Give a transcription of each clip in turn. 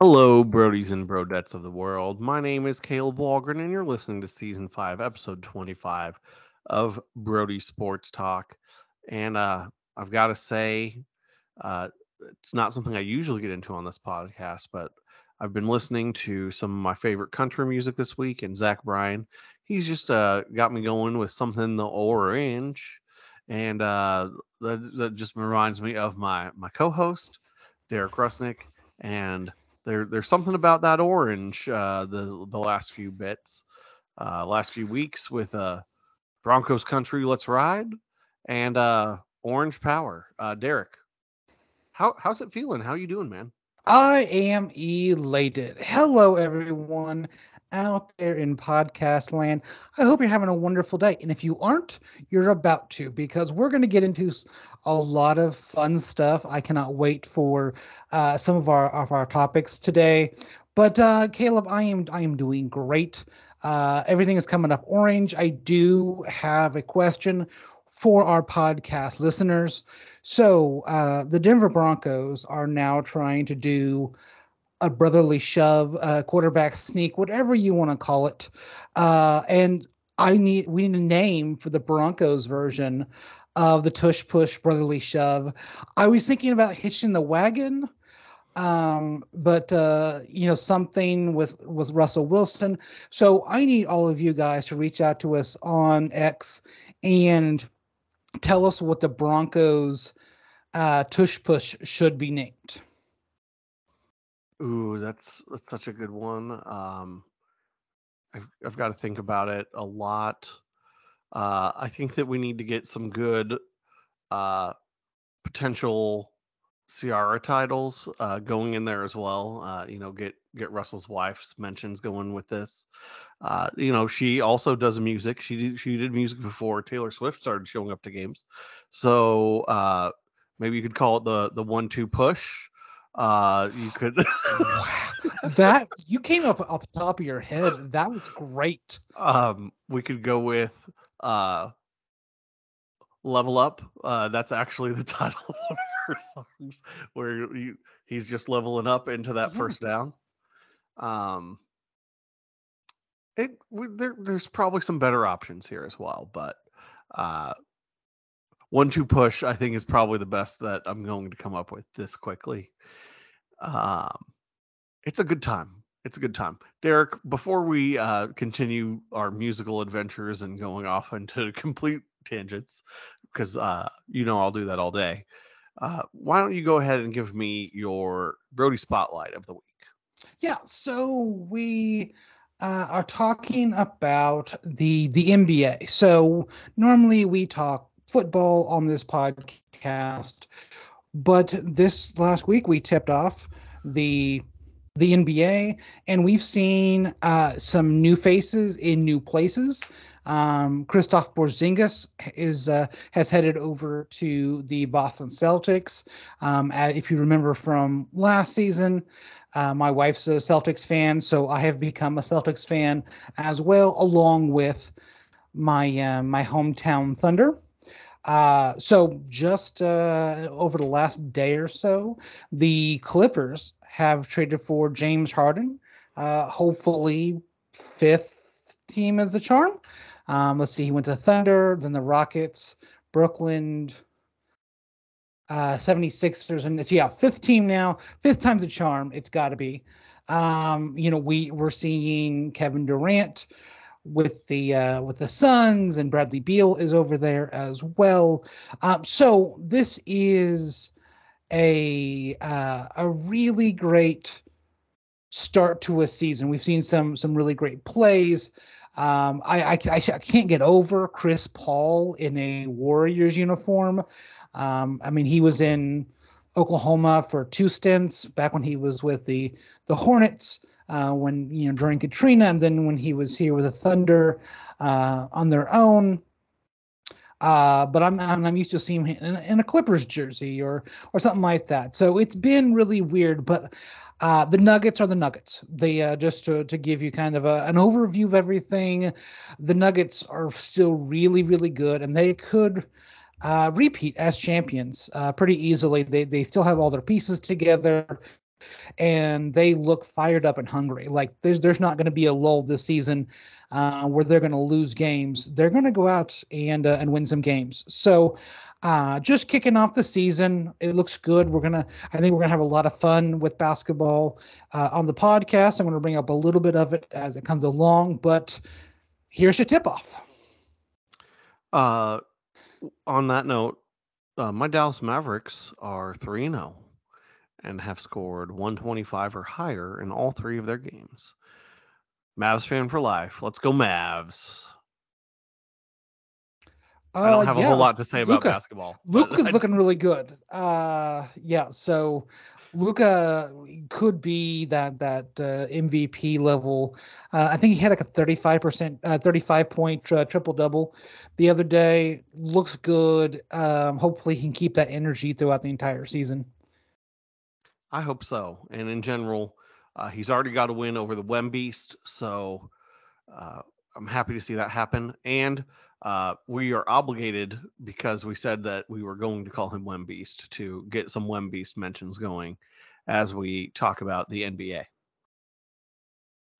Hello, Brodies and Brodettes of the world. My name is Caleb Walgren, and you're listening to Season 5, Episode 25 of Brody Sports Talk. And I've got to say, it's not something I usually get into on this podcast, but I've been listening to some of my favorite country music this week, and Zach Bryan, he's just got me going with something the orange, and that just reminds me of my co-host, Derek Rusnick, and There's something about that orange the last few bits, last few weeks with Broncos Country, Let's Ride, and Orange Power. Derek, how's it feeling? How you doing, man? I am elated. Hello, everyone out there in podcast land. I hope you're having a wonderful day. And if you aren't, you're about to, because we're going to get into a lot of fun stuff. I cannot wait for some of our topics today. But Caleb, I am doing great. Everything is coming up orange. I do have a question for our podcast listeners. So the Denver Broncos are now trying to do a brotherly shove, a quarterback sneak, whatever you want to call it. And we need a name for the Broncos version of the tush-push brotherly shove. I was thinking about hitching the wagon, but something with Russell Wilson. So I need all of you guys to reach out to us on X and tell us what the Broncos tush push should be named. Ooh, that's such a good one. I've got to think about it a lot. I think that we need to get some good potential Ciara titles going in there as well. Get Russell's wife's mentions going with this. She also does music. She did music before Taylor Swift started showing up to games. So maybe you could call it the 1-2 push. You could. That you came up off the top of your head. That was great. We could go with Level Up. That's actually the title of one of her songs, where he's just leveling up into that first down. There's probably some better options here as well, but 1-2 push I think is probably the best that I'm going to come up with this quickly. It's a good time. Derek, before we continue our musical adventures and going off into complete tangents, because I'll do that all day, why don't you go ahead and give me your Brody Spotlight of the week? Yeah, so we are talking about the NBA. So normally we talk football on this podcast, but this last week we tipped off the NBA, and we've seen some new faces in new places. Kristaps Porzingis has headed over to the Boston Celtics. If you remember from last season, my wife's a Celtics fan, so I have become a Celtics fan as well, along with my hometown Thunder. So just over the last day or so, the Clippers have traded for James Harden, hopefully fifth team is the charm. Let's see, he went to the Thunder, then the Rockets, Brooklyn, 76ers, and it's, fifth team now. Fifth time's a charm, it's got to be. We're seeing Kevin Durant with the Suns, and Bradley Beal is over there as well. So this is a really great start to a season. We've seen some really great plays. I can't get over Chris Paul in a Warriors uniform. He was in Oklahoma for two stints back when he was with the Hornets, during Katrina, and then when he was here with the Thunder on their own. But I'm used to seeing him in a Clippers jersey or something like that. So it's been really weird, but the Nuggets are the Nuggets. They just to give you kind of an overview of everything, the Nuggets are still really, really good, and they could repeat as champions pretty easily. They still have all their pieces together. and they look fired up and hungry. Like there's not going to be a lull this season where they're going to lose games. They're going to go out and win some games. So just kicking off the season, it looks good. I think we're gonna have a lot of fun with basketball on the podcast. I'm going to bring up a little bit of it as it comes along, but here's your tip off. On that note, my Dallas Mavericks are 3-0 and have scored 125 or higher in all three of their games. Mavs fan for life. Let's go Mavs. I don't have a whole lot to say about basketball. Luka's looking really good. So Luka could be that MVP level. I think he had like a 35-point triple-double the other day. Looks good. Hopefully he can keep that energy throughout the entire season. I hope so. And in general, he's already got a win over the Wembeast, so I'm happy to see that happen. And we are obligated, because we said that we were going to call him Wembeast, to get some Wembeast mentions going as we talk about the NBA.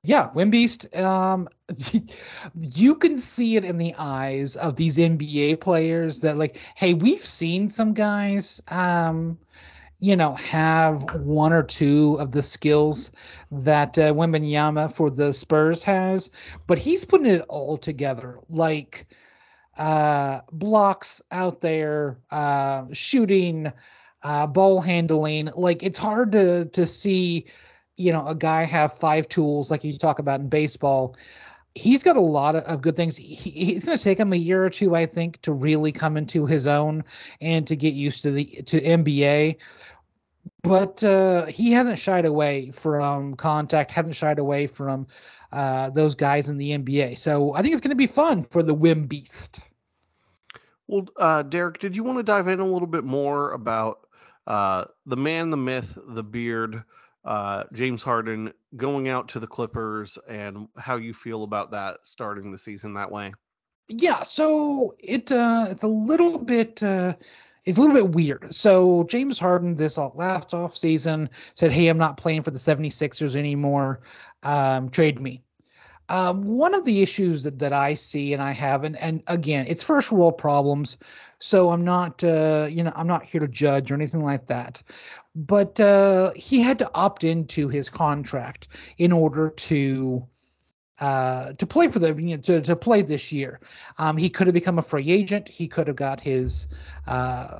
Yeah, Wembeast, you can see it in the eyes of these NBA players that, like, hey, we've seen some guys have one or two of the skills that Wembanyama for the Spurs has, but he's putting it all together, like blocks out there, shooting, ball handling. Like, it's hard to see, a guy have five tools like you talk about in baseball. He's got a lot of good things. He's going to take him a year or two, I think, to really come into his own and to get used to the NBA. But he hasn't shied away from contact, hasn't shied away from those guys in the NBA. So I think it's going to be fun for the Wembeast. Well, Derek, did you want to dive in a little bit more about the man, the myth, the beard, James Harden going out to the Clippers, and how you feel about that starting the season that way? Yeah, so it's a little bit weird. So James Harden last off season said, "Hey, I'm not playing for the 76ers anymore. Trade me." One of the issues that I see, and I have, and again, it's first world problems, so I'm not here to judge or anything like that. But he had to opt into his contract in order to play for them, to play this year. He could have become a free agent. He could have got got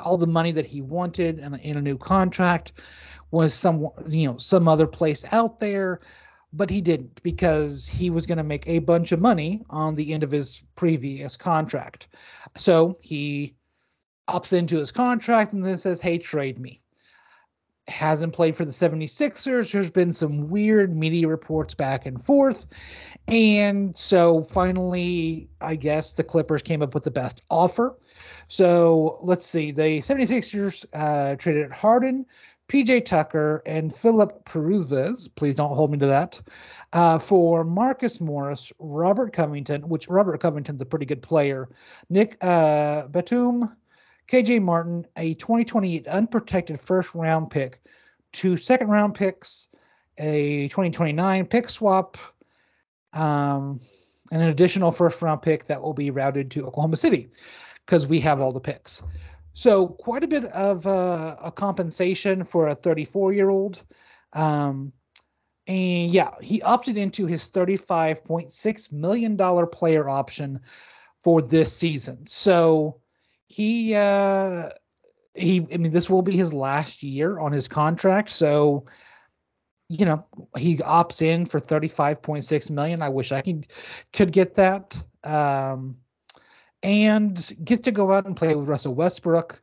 all the money that he wanted and in a new contract was some other place out there. But he didn't, because he was going to make a bunch of money on the end of his previous contract. So he opts into his contract and then says, "Hey, trade me." Hasn't played for the 76ers. There's been some weird media reports back and forth. And so finally, I guess the Clippers came up with the best offer. So let's see. The 76ers traded Harden, PJ Tucker, and Philip Peruzzes, please don't hold me to that, for Marcus Morris, Robert Covington, which Robert Covington's a pretty good player, Nick Batum, KJ Martin, a 2028 unprotected first-round pick, 2 second-round picks, a 2029 pick swap, and an additional first-round pick that will be routed to Oklahoma City, because we have all the picks. So quite a bit of a compensation for a 34-year-old. And yeah, he opted into his $35.6 million player option for this season. So this will be his last year on his contract. So, he opts in for $35.6 million. I wish I could get that. And gets to go out and play with Russell Westbrook,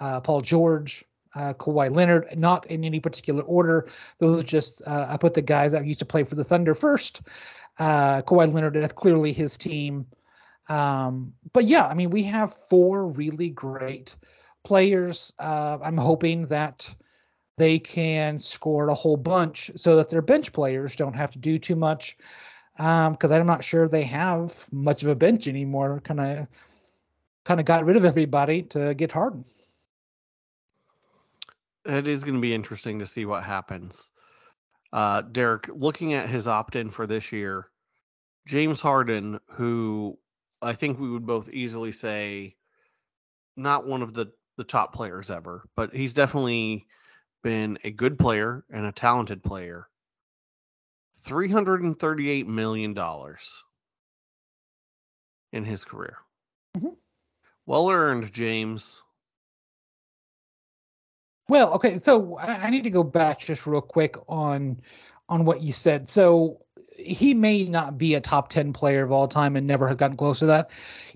Paul George, Kawhi Leonard, not in any particular order. Those are just, I put the guys that used to play for the Thunder first. Kawhi Leonard, that's clearly his team. But yeah, I mean, we have 4 really great players. I'm hoping that they can score a whole bunch so that their bench players don't have to do too much. Because I'm not sure they have much of a bench anymore. Kind of got rid of everybody to get Harden. It is going to be interesting to see what happens. Derek, looking at his opt-in for this year, James Harden, who I think we would both easily say not one of the top players ever, but he's definitely been a good player and a talented player. $338 million in his career. Mm-hmm. Well earned, James. Well, okay, so I need to go back just real quick on what you said. So he may not be a top 10 player of all time and never has gotten close to that.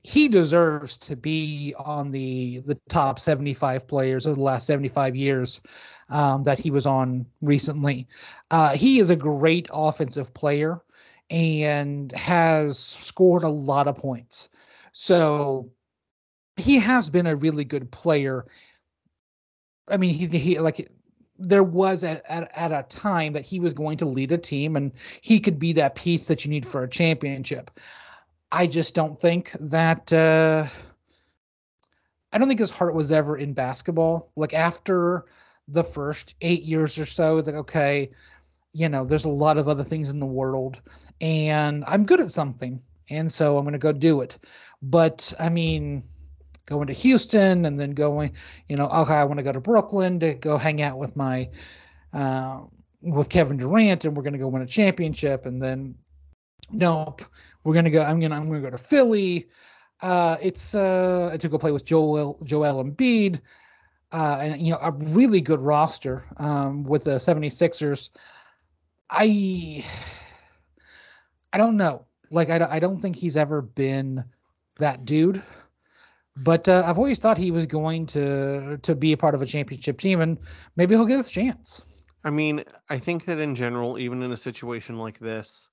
He deserves to be on the top 75 players of the last 75 years that he was on recently. He is a great offensive player and has scored a lot of points. So he has been a really good player. I mean, he like there was at a time that he was going to lead a team and he could be that piece that you need for a championship. I just don't think that I don't think his heart was ever in basketball. Like after the first 8 years or so, it's like, okay, you know, there's a lot of other things in the world and I'm good at something. And so I'm going to go do it. But I mean, going to Houston and then going, you know, okay, I want to go to Brooklyn to go hang out with my, with Kevin Durant, and we're going to go win a championship. And then, nope, we're going to go, I'm going to go to Philly. I took a play with Joel Embiid, and, you know, a really good roster, with the 76ers. I don't know. Like, I don't think he's ever been that dude. But I've always thought he was going to be a part of a championship team, and maybe he'll get his chance. I mean, I think that in general, even in a situation like this,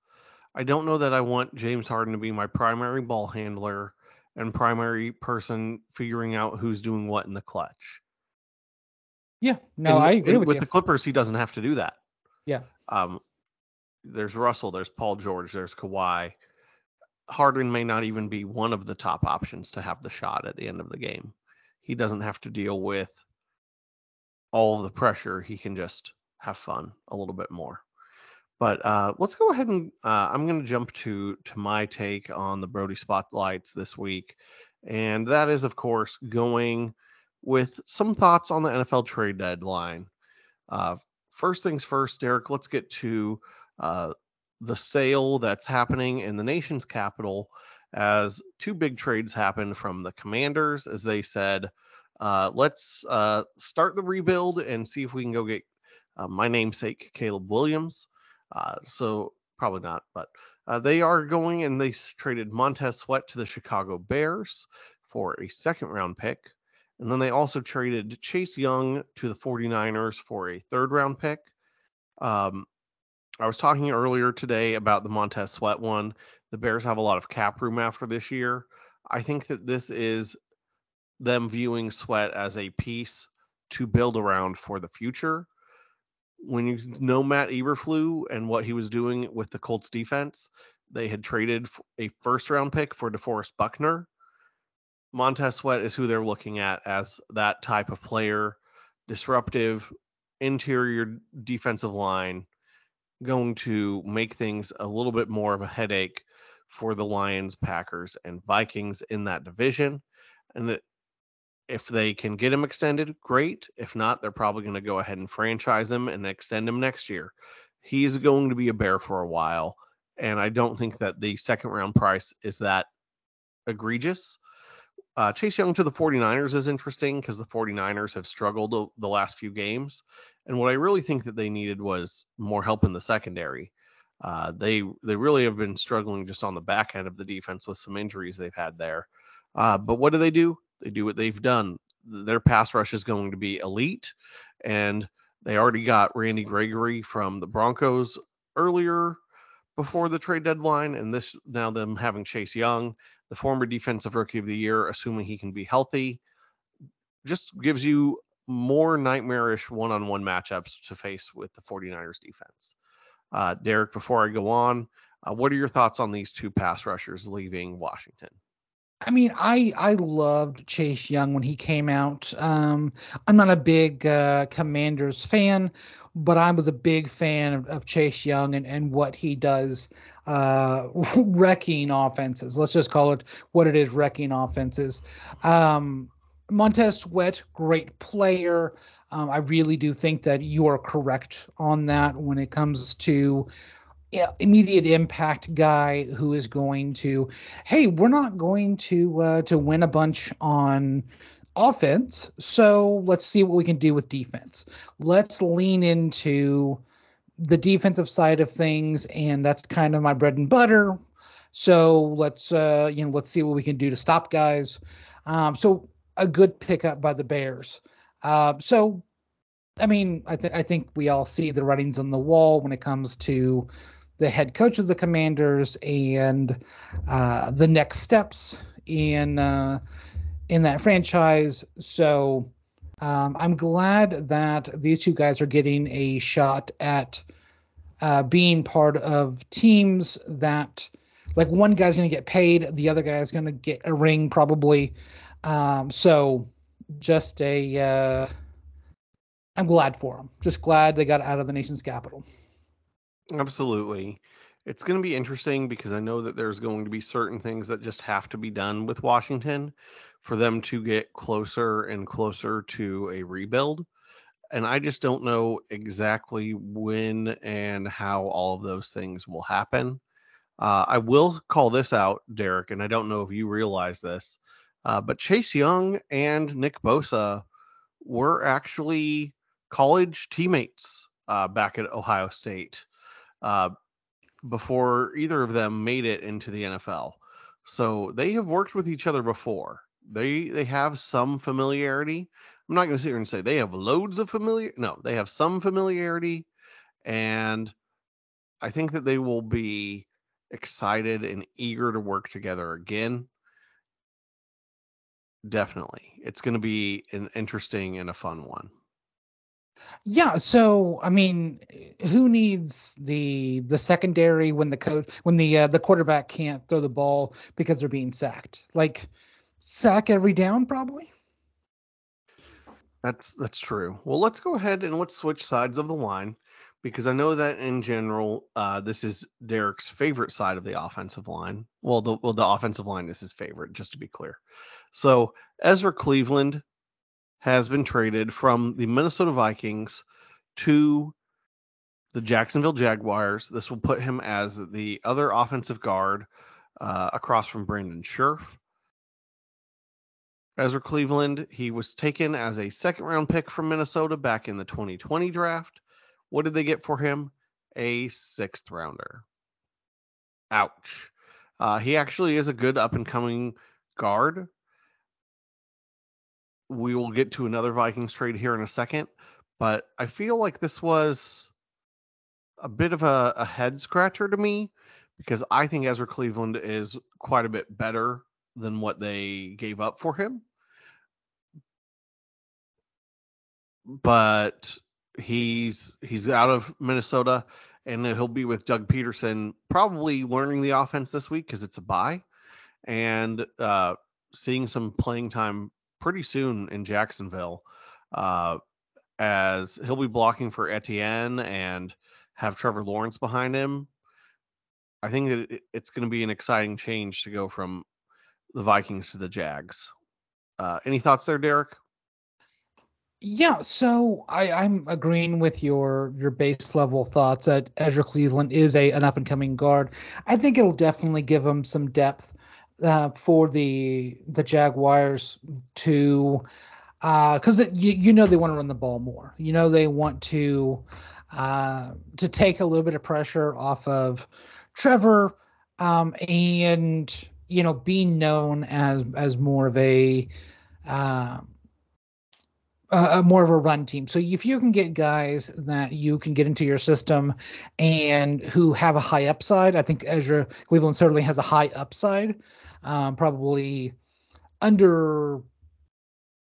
I don't know that I want James Harden to be my primary ball handler and primary person figuring out who's doing what in the clutch. Yeah, no, and I agree with you. With the Clippers, he doesn't have to do that. Yeah. There's Russell, there's Paul George, there's Kawhi. Harden may not even be one of the top options to have the shot at the end of the game. He doesn't have to deal with all of the pressure. He can just have fun a little bit more. But let's go ahead and I'm going to jump to my take on the Brody Spotlights this week. And that is, of course, going with some thoughts on the NFL trade deadline. First things first, Derek, let's get to the sale that's happening in the nation's capital as two big trades happen from the Commanders, as they said, let's start the rebuild and see if we can go get my namesake, Caleb Williams. So probably not, but they are going and they traded Montez Sweat to the Chicago Bears for a second round pick. And then they also traded Chase Young to the 49ers for a third round pick. I was talking earlier today about the Montez Sweat one. The Bears have a lot of cap room after this year. I think that this is them viewing Sweat as a piece to build around for the future. When you know Matt Eberflew and what he was doing with the Colts defense, they had traded a first-round pick for DeForest Buckner. Montez Sweat is who they're looking at as that type of player, disruptive, interior defensive line, going to make things a little bit more of a headache for the Lions, Packers, and Vikings in that division. And if they can get him extended, great. If not, they're probably going to go ahead and franchise him and extend him next year. He's going to be a Bear for a while, and I don't think that the second-round price is that egregious. Chase Young to the 49ers is interesting because the 49ers have struggled the last few games. And what I really think that they needed was more help in the secondary. They really have been struggling just on the back end of the defense with some injuries they've had there. But what do? They do what they've done. Their pass rush is going to be elite. And they already got Randy Gregory from the Broncos earlier before the trade deadline. And this now them having Chase Young, the former defensive rookie of the year, assuming he can be healthy, just gives you more nightmarish one-on-one matchups to face with the 49ers defense. Derek, before I go on, what are your thoughts on these two pass rushers leaving Washington? I mean, I loved Chase Young when he came out. I'm not a big Commanders fan, but I was a big fan of Chase Young and what he does, wrecking offenses. Let's just call it what it is, wrecking offenses. Montez Sweat, great player. I really do think that you are correct on that when it comes to immediate impact guy who is going to, hey, we're not going to win a bunch on offense, so let's see what we can do with defense. Let's lean into the defensive side of things, and that's kind of my bread and butter. So let's see what we can do to stop guys. So a good pickup by the Bears. So, I mean, I think we all see the writings on the wall when it comes to the head coach of the Commanders and the next steps in that franchise. So I'm glad that these two guys are getting a shot at being part of teams that, like, one guy's going to get paid, the other guy's going to get a ring probably. So just I'm glad for them. Just glad they got out of the nation's capital. Absolutely. It's going to be interesting because I know that there's going to be certain things that just have to be done with Washington for them to get closer and closer to a rebuild. And I just don't know exactly when and how all of those things will happen. I will call this out, Derek, and I don't know if you realize this, but Chase Young and Nick Bosa were actually college teammates back at Ohio State before either of them made it into the NFL. So they have worked with each other before. They have some familiarity. I'm not going to sit here and say they have loads of familiarity. No, they have some familiarity. And I think that they will be excited and eager to work together again. Definitely. It's going to be an interesting and a fun one. Yeah, so I mean, who needs the secondary when the quarterback can't throw the ball because they're being sacked? Like, sack every down, probably. That's true. Well, let's go ahead and let's switch sides of the line, because I know that in general, this is Derek's favorite side of the offensive line. Well, the offensive line is his favorite, just to be clear. So Ezra Cleveland has been traded from the Minnesota Vikings to the Jacksonville Jaguars. This will put him as the other offensive guard across from Brandon Scherf. Ezra Cleveland, he was taken as a second-round pick from Minnesota back in the 2020 draft. What did they get for him? A 6th-rounder. Ouch. He actually is a good up-and-coming guard. We will get to another Vikings trade here in a second, but I feel like this was a bit of a head scratcher to me, because I think Ezra Cleveland is quite a bit better than what they gave up for him. But he's out of Minnesota, and he'll be with Doug Peterson, probably learning the offense this week because it's a bye, and seeing some playing time pretty soon in Jacksonville, as he'll be blocking for Etienne and have Trevor Lawrence behind him. I think that it's going to be an exciting change to go from the Vikings to the Jags. Any thoughts there, Derek? Yeah, so I'm agreeing with your base level thoughts that Ezra Cleveland is an up-and-coming guard. I think it'll definitely give him some depth for the Jaguars to, because they want to run the ball more. You know, they want to take a little bit of pressure off of Trevor, and be known as more of a run team. So if you can get guys that you can get into your system and who have a high upside, I think Ezra Cleveland certainly has a high upside. Probably undercompensated,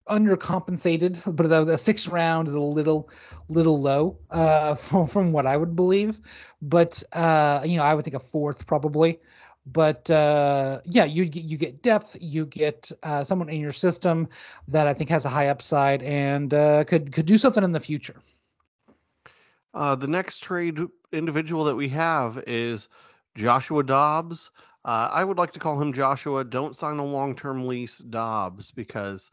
but the 6th round is a little low from what I would believe. But I would think a 4th probably. But yeah, you get depth, you get someone in your system that I think has a high upside and could do something in the future. The next trade individual that we have is Joshua Dobbs. I would like to call him Joshua. Don't sign a long-term lease, Dobbs, because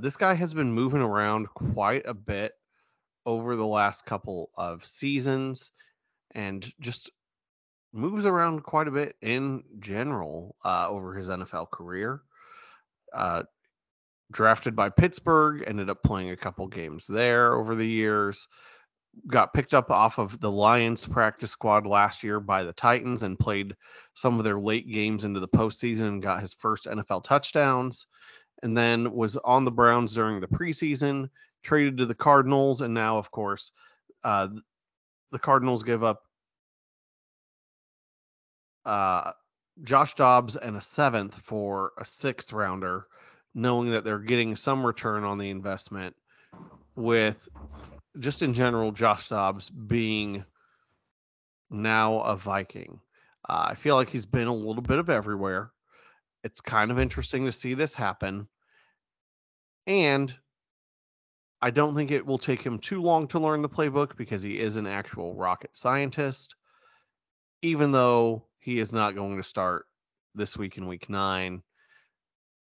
this guy has been moving around quite a bit over the last couple of seasons and just moves around quite a bit in general over his NFL career. Drafted by Pittsburgh, ended up playing a couple games there over the years. Got picked up off of the Lions practice squad last year by the Titans and played some of their late games into the postseason and got his first NFL touchdowns, and then was on the Browns during the preseason, traded to the Cardinals. And now, of course, the Cardinals give up Josh Dobbs and a 7th for a 6th rounder, knowing that they're getting some return on the investment with just in general, Josh Dobbs being now a Viking. I feel like he's been a little bit of everywhere. It's kind of interesting to see this happen. And I don't think it will take him too long to learn the playbook because he is an actual rocket scientist, even though he is not going to start this week in week 9.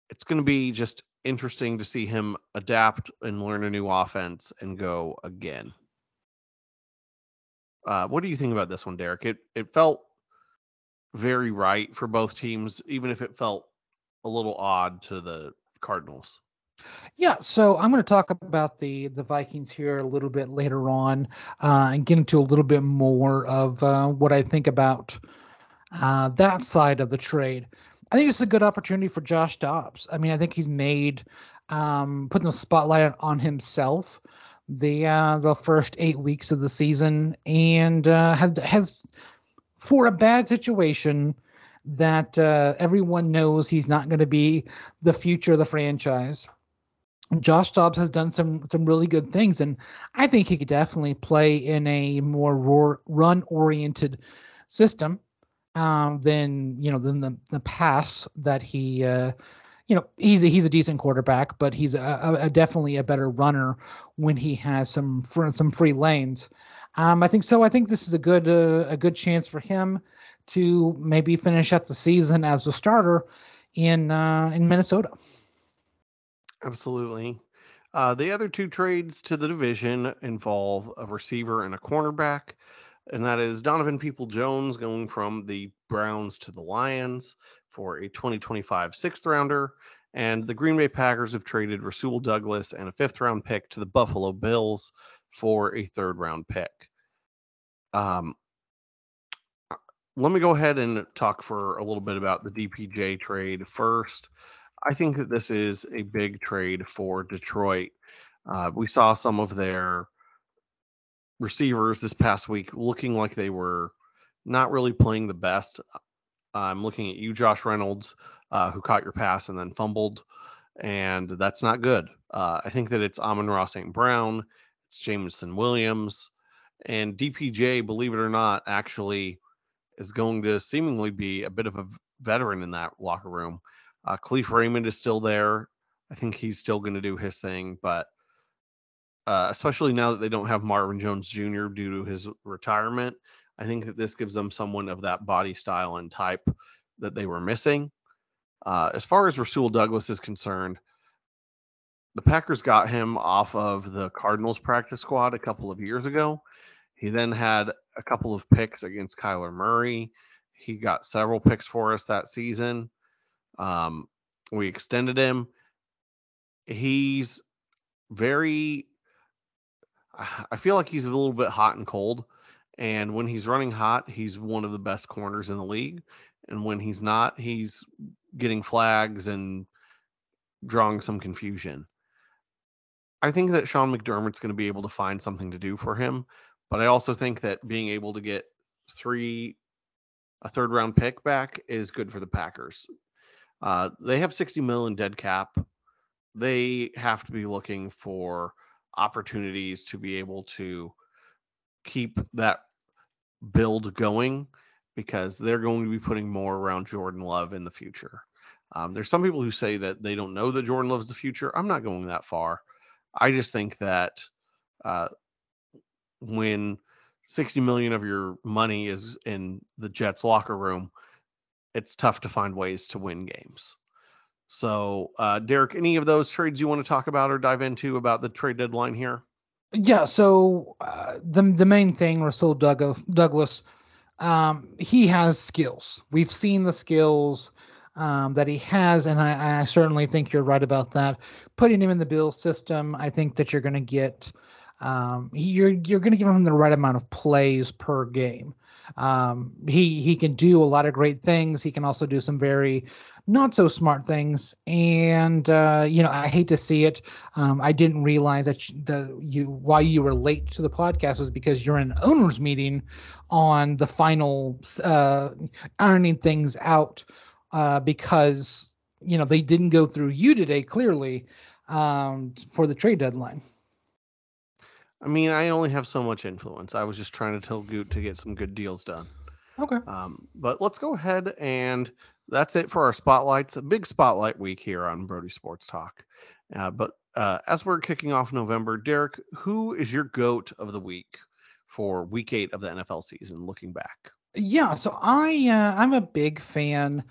It's going to be just interesting to see him adapt and learn a new offense and go again. What do you think about this one, Derek? It felt very right for both teams, even if it felt a little odd to the Cardinals. Yeah, so I'm going to talk about the Vikings here a little bit later on and get into a little bit more of what I think about that side of the trade. I think this is a good opportunity for Josh Dobbs. I mean, I think he's made putting the spotlight on himself the first 8 weeks of the season, and has for a bad situation that everyone knows he's not going to be the future of the franchise. Josh Dobbs has done some really good things, and I think he could definitely play in a more run-oriented system than the pass that he, he's a decent quarterback, but he's a definitely a better runner when he has some free lanes. I think so. I think this is a good chance for him to maybe finish out the season as a starter in Minnesota. Absolutely. The other two trades to the division involve a receiver and a cornerback. And that is Donovan Peoples-Jones going from the Browns to the Lions for a 2025 6th rounder. And the Green Bay Packers have traded Rasul Douglas and a 5th round pick to the Buffalo Bills for a 3rd round pick. Let me go ahead and talk for a little bit about the DPJ trade first. I think that this is a big trade for Detroit. We saw some of their receivers this past week looking like they were not really playing the best. I'm looking at you, Josh Reynolds, who caught your pass and then fumbled, and that's not good. I think that it's Amon-Ra St. Brown, it's Jameson Williams, and DPJ, believe it or not, actually is going to seemingly be a bit of a veteran in that locker room. Khalif Raymond is still there. I think he's still going to do his thing, but especially now that they don't have Marvin Jones Jr. due to his retirement, I think that this gives them someone of that body style and type that they were missing. As far as Rasul Douglas is concerned, the Packers got him off of the Cardinals practice squad a couple of years ago. He then had a couple of picks against Kyler Murray. He got several picks for us that season. We extended him. He's very... I feel like he's a little bit hot and cold, and when he's running hot, he's one of the best corners in the league. And when he's not, he's getting flags and drawing some confusion. I think that Sean McDermott's going to be able to find something to do for him, but I also think that being able to get a 3rd round pick back is good for the Packers. They have $60 million in dead cap. They have to be looking for opportunities to be able to keep that build going because they're going to be putting more around Jordan Love in the future. There's some people who say that they don't know that Jordan Love's the future. I'm not going that far. I just think that when $60 million of your money is in the Jets locker room, it's tough to find ways to win games. So, Derek, any of those trades you want to talk about or dive into about the trade deadline here? Yeah. So the main thing, Rasul Douglas, he has skills. We've seen the skills that he has, and I certainly think you're right about that. Putting him in the Bills system, I think that you're going to get you're going to give him the right amount of plays per game. He can do a lot of great things. He can also do some very not so smart things. And, I hate to see it. I didn't realize that why you were late to the podcast was because you're in an owners meeting on the final, ironing things out, because, they didn't go through you today, clearly, for the trade deadline. I mean, I only have so much influence. I was just trying to tell Goot to get some good deals done. Okay. But let's go ahead, and that's it for our spotlights. A big spotlight week here on Brody Sports Talk. But as we're kicking off November, Derek, who is your GOAT of the week for week 8 of the NFL season, looking back? Yeah, so I'm a big fan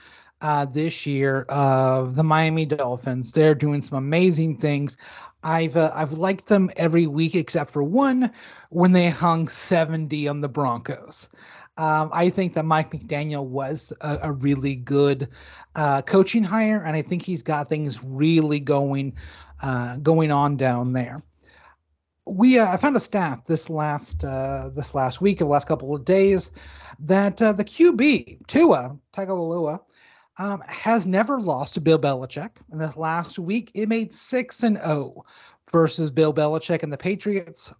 this year of the Miami Dolphins. They're doing some amazing things. I've liked them every week except for one, when they hung 70 on the Broncos. I think that Mike McDaniel was a really good coaching hire, and I think he's got things really going on down there. I found a stat this last week, or last couple of days, that the QB Tua Tagovailoa has never lost to Bill Belichick. And this last week, it made 6-0 versus Bill Belichick and the Patriots.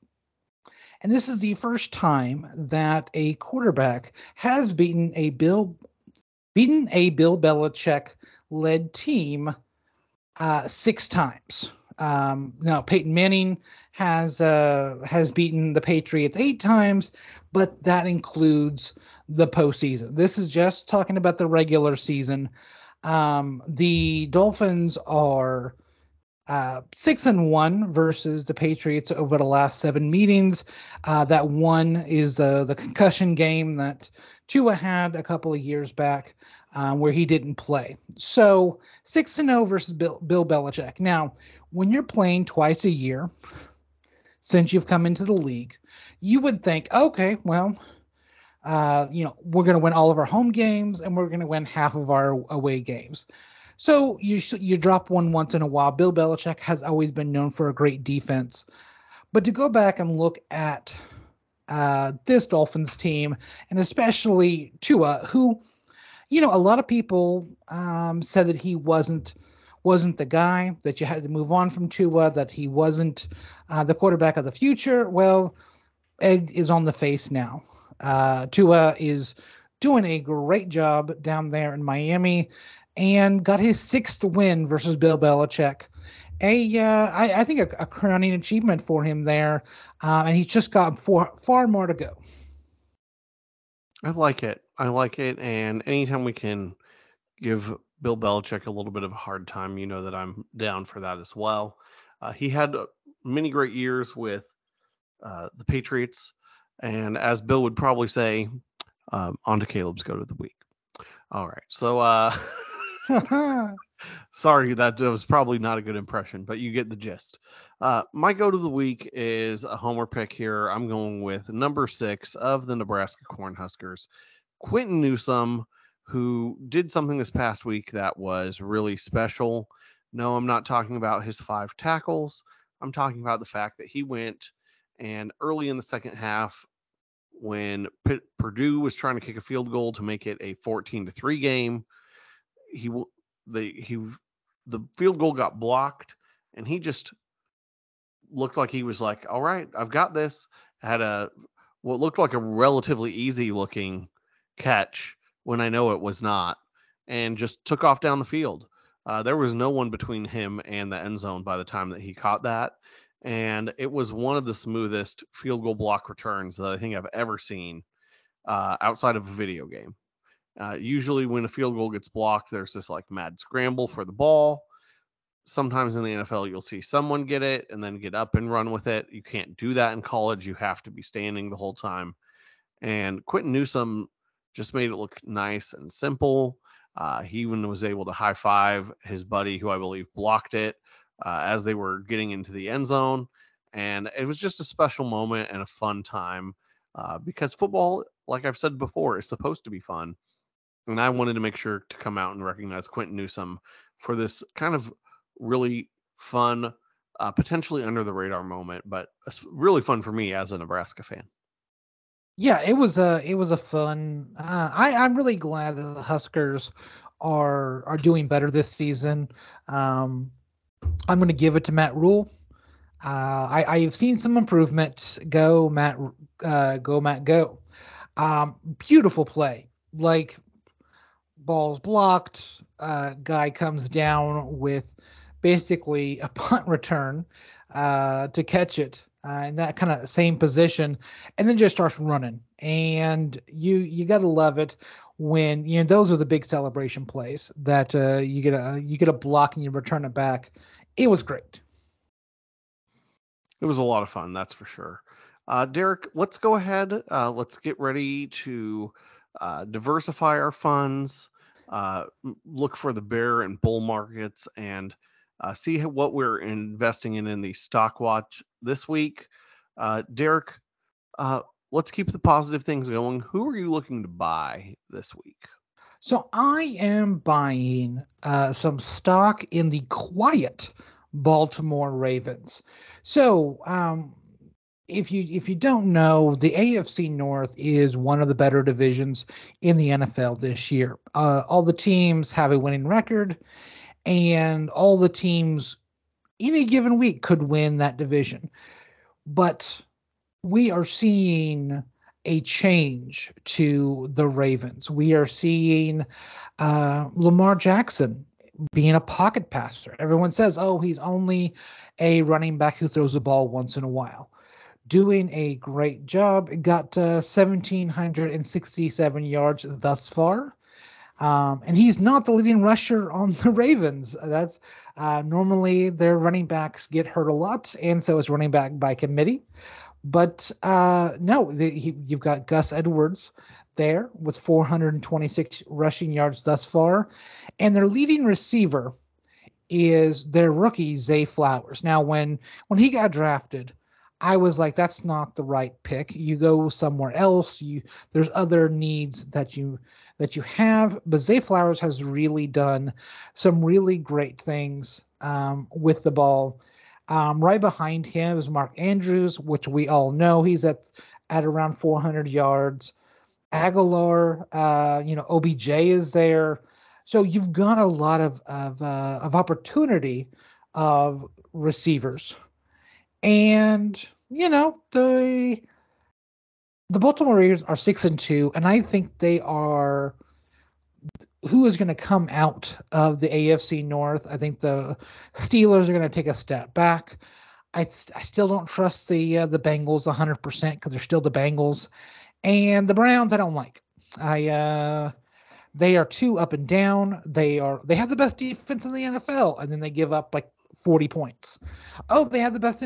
And this is the first time that a quarterback has beaten a Bill Belichick-led team 6 times. Now Peyton Manning has beaten the Patriots 8 times, but that includes the postseason. This is just talking about the regular season. The Dolphins are 6-1 versus the Patriots over the last 7 meetings. That one is the concussion game that Tua had a couple of years back, where he didn't play. So 6-0 versus Bill Belichick. Now, when you're playing twice a year since you've come into the league, you would think, okay, well, we're going to win all of our home games and we're going to win half of our away games. So you drop one once in a while. Bill Belichick has always been known for a great defense. But to go back and look at this Dolphins team, and especially Tua, who, a lot of people said that he wasn't the guy, that you had to move on from Tua, that he wasn't the quarterback of the future. Well, egg is on the face now. Tua is doing a great job down there in Miami and got his 6th win versus Bill Belichick. I think a crowning achievement for him there, and he's just got far more to go. I like it, and anytime we can give Bill Belichick a little bit of a hard time, you know that I'm down for that as well. He had many great years with the Patriots, and as Bill would probably say, on to Caleb's Goat of the Week. All right, so sorry, that was probably not a good impression, but you get the gist. My Goat of the Week is a homer pick here. I'm going with number 6 of the Nebraska Cornhuskers, Quinton Newsome, who did something this past week that was really special. No, I'm not talking about his 5 tackles. I'm talking about the fact that he went and early in the second half, when Purdue was trying to kick a field goal to make it a 14-3 game, the field goal got blocked, and he just looked like he was like, all right, I've got this. Had what looked like a relatively easy looking catch, when I know it was not, and just took off down the field. There was no one between him and the end zone by the time that he caught that. And it was one of the smoothest field goal block returns that I think I've ever seen. outside of a video game. Usually when a field goal gets blocked, there's this like mad scramble for the ball. Sometimes in the NFL, you'll see someone get it and then get up and run with it. You can't do that in college. You have to be standing the whole time. And Quinton Newsome just made it look nice and simple. He even was able to high five his buddy, who I believe blocked it as they were getting into the end zone. And it was just a special moment and a fun time because football, like I've said before, is supposed to be fun. And I wanted to make sure to come out and recognize Quinton Newsome for this kind of really fun, potentially under the radar moment, but really fun for me as a Nebraska fan. Yeah, it was a fun. I'm really glad that the Huskers are doing better this season. I'm going to give it to Matt Rule. I've seen some improvement. Go Matt, go Matt, go. Beautiful play. Like, ball's blocked. Guy comes down with basically a punt return to catch it. In that kind of same position, and then just starts running. And you got to love it when, you know, those are the big celebration plays that you get a block and you return it back. It was great. It was a lot of fun. That's for sure. Derek, let's go ahead. Let's get ready to diversify our funds, look for the bear and bull markets, and see what we're investing in the stock watch this week. Derek, let's keep the positive things going. Who are you looking to buy this week? So I am buying some stock in the quiet Baltimore Ravens. So if you don't know, the AFC North is one of the better divisions in the NFL this year. All the teams have a winning record, and all the teams any given week could win that division. But we are seeing a change to the Ravens. We are seeing Lamar Jackson being a pocket passer. Everyone says, oh, he's only a running back who throws the ball once in a while. Doing a great job. Got 1,767 yards thus far. And he's not the leading rusher on the Ravens. That's normally their running backs get hurt a lot, and so it's running back by committee. But you've got Gus Edwards there with 426 rushing yards thus far, and their leading receiver is their rookie Zay Flowers. Now, when he got drafted, I was like, that's not the right pick. You go somewhere else. There's other needs that you have. But Zay Flowers has really done some really great things with the ball. Right behind him is Mark Andrews, which we all know. He's at around 400 yards. Aguilar, OBJ is there. So you've got a lot of opportunity of receivers. And, you know, the Baltimore Ravens are 6-2, and I think they are who is going to come out of the AFC North. I think the Steelers are going to take a step back. I still don't trust the Bengals 100% because they're still the Bengals. And the Browns I don't like. They are too up and down. They have the best defense in the NFL, and then they give up like 40 points. Oh, they have the best.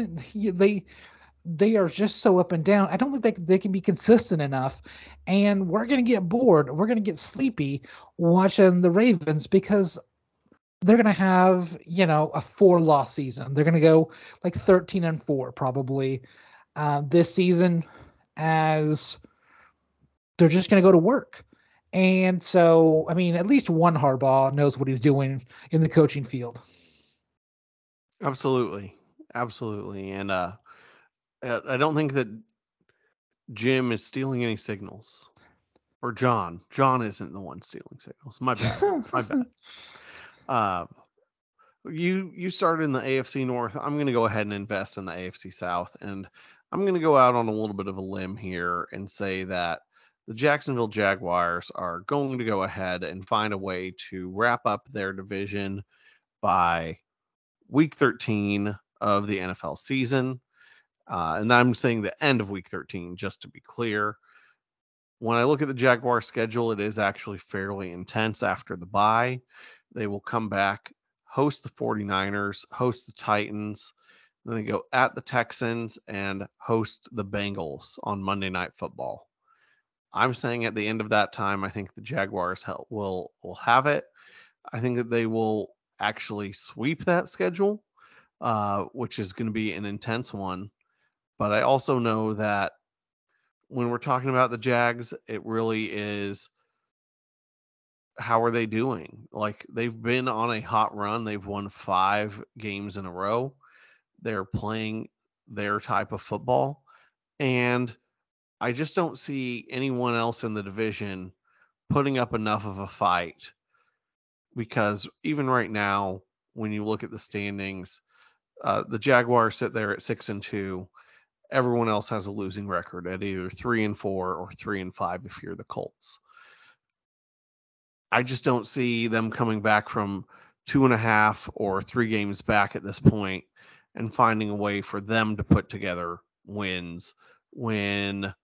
They are just so up and down. I don't think they can be consistent enough. And we're going to get bored. We're going to get sleepy watching the Ravens because they're going to have, a 4-loss season. They're going to go like 13-4 probably this season, as they're just going to go to work. And so, I mean, at least one Harbaugh knows what he's doing in the coaching field. Absolutely. And I don't think that Jim is stealing any signals, or John. John isn't the one stealing signals. My bad. You started in the AFC North. I'm going to go ahead and invest in the AFC South, and I'm going to go out on a little bit of a limb here and say that the Jacksonville Jaguars are going to go ahead and find a way to wrap up their division by week 13 of the NFL season. And I'm saying the end of week 13, just to be clear. When I look at the Jaguar schedule, it is actually fairly intense after the bye. They will come back, host the 49ers, host the Titans. Then they go at the Texans and host the Bengals on Monday Night Football. I'm saying at the end of that time, I think the Jaguars will have it. I think that they will actually sweep that schedule, which is going to be an intense one. But I also know that when we're talking about the Jags, it really is, how are they doing? Like, they've been on a hot run. They've won 5 games in a row. They're playing their type of football. And I just don't see anyone else in the division putting up enough of a fight, because even right now, when you look at the standings, the Jaguars sit there at 6-2. Everyone else has a losing record at either 3-4 or 3-5 if you're the Colts. I just don't see them coming back from 2.5 or 3 games back at this point and finding a way for them to put together wins when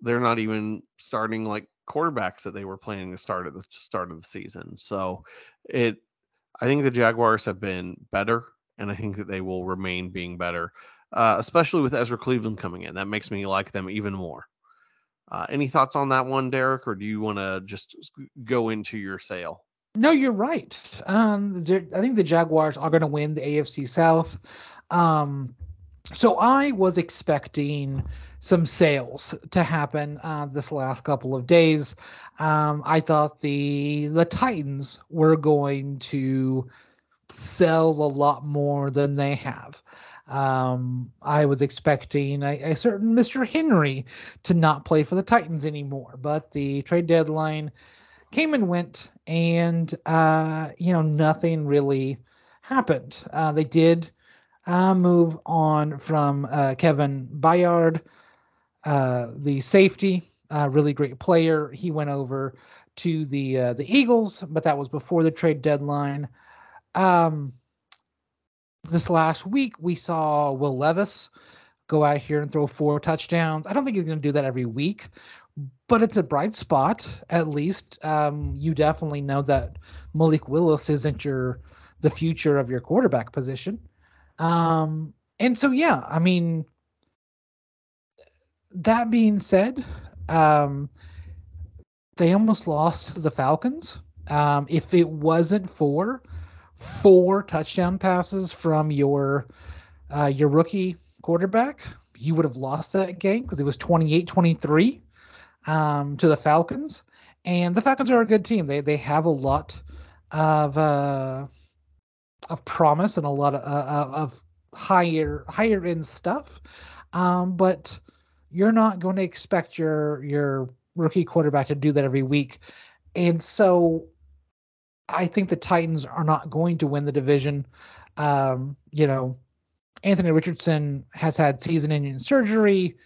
they're not even starting like quarterbacks that they were planning to start at the start of the season. So I think the Jaguars have been better, and I think that they will remain being better. Especially with Ezra Cleveland coming in. That makes me like them even more. Any thoughts on that one, Derek, or do you want to just go into your sale? No, you're right. I think the Jaguars are going to win the AFC South. So I was expecting some sales to happen this last couple of days. I thought the Titans were going to sell a lot more than they have. I was expecting a certain Mr. Henry to not play for the Titans anymore, but the trade deadline came and went, and nothing really happened. They did move on from Kevin Byard, the safety, really great player. He went over to the Eagles, but that was before the trade deadline. This last week, we saw Will Levis go out here and throw 4 touchdowns. I don't think he's going to do that every week, but it's a bright spot, at least. You definitely know that Malik Willis isn't the future of your quarterback position. And so, yeah, I mean, that being said, they almost lost to the Falcons. If it wasn't for 4 touchdown passes from your rookie quarterback, you would have lost that game, because it was 28-23 to the Falcons. And the Falcons are a good team. They have a lot of promise and a lot of higher end stuff. But you're not going to expect your rookie quarterback to do that every week. And so I think the Titans are not going to win the division. Anthony Richardson has had season-ending surgery,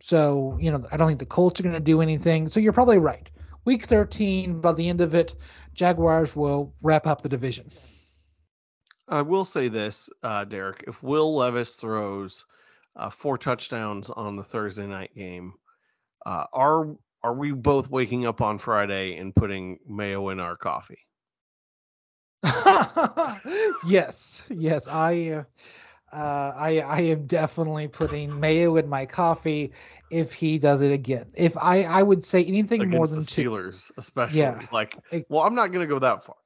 so I don't think the Colts are going to do anything. So you're probably right. Week 13, by the end of it, Jaguars will wrap up the division. I will say this, Derek. If Will Levis throws 4 touchdowns on the Thursday night game, are we both waking up on Friday and putting mayo in our coffee? Yes. I am definitely putting mayo in my coffee if he does it again. If I would say anything against more than the Steelers, 2, especially, yeah. I'm not gonna go that far.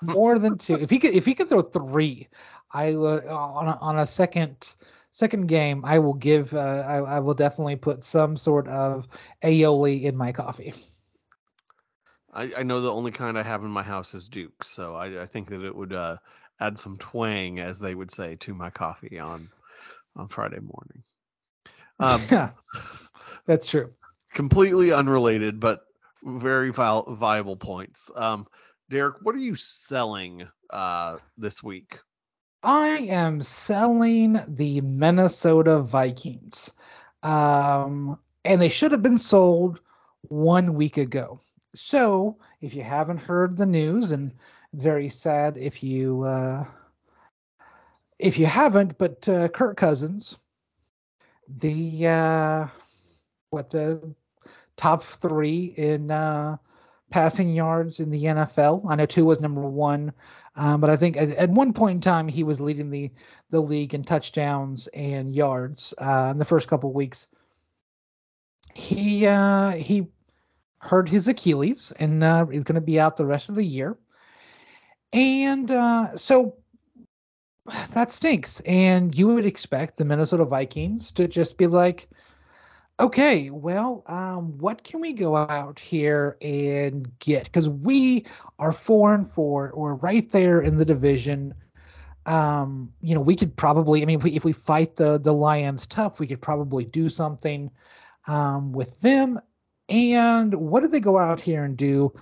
More than 2. If he could throw 3, I will on a second game. I will give. I will definitely put some sort of aioli in my coffee. I know the only kind I have in my house is Duke, so I think that it would add some twang, as they would say, to my coffee on Friday morning. Yeah, that's true. Completely unrelated, but very viable points. Derek, what are you selling this week? I am selling the Minnesota Vikings, and they should have been sold 1 week ago. So, if you haven't heard the news, and it's very sad if you haven't, but Kirk Cousins, the top three in passing yards in the NFL. I know Tua was number one, but I think at one point in time he was leading the league in touchdowns and yards in the first couple of weeks. He hurt his Achilles and is going to be out the rest of the year. And so that stinks. And you would expect the Minnesota Vikings to just be like, okay, well, what can we go out here and get? Because we are 4-4. We're right there in the division. You know, we could probably, I mean, if we fight the Lions tough, we could probably do something with them. And what did they go out here and do?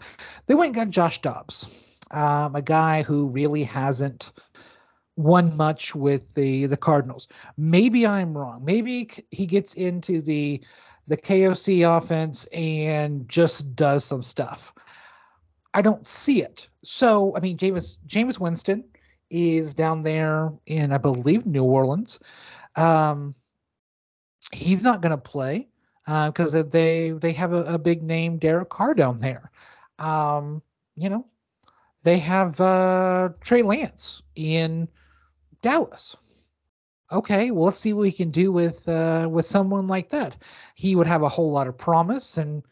They went and got Josh Dobbs, a guy who really hasn't won much with the Cardinals. Maybe I'm wrong. Maybe he gets into the KOC offense and just does some stuff. I don't see it. So, I mean, Jameis Winston is down there in, I believe, New Orleans. He's not going to play because they have a big name Derek Carr down there. You know, they have Trey Lance in Dallas. Okay, well, let's see what we can do with someone like that. He would have a whole lot of promise, and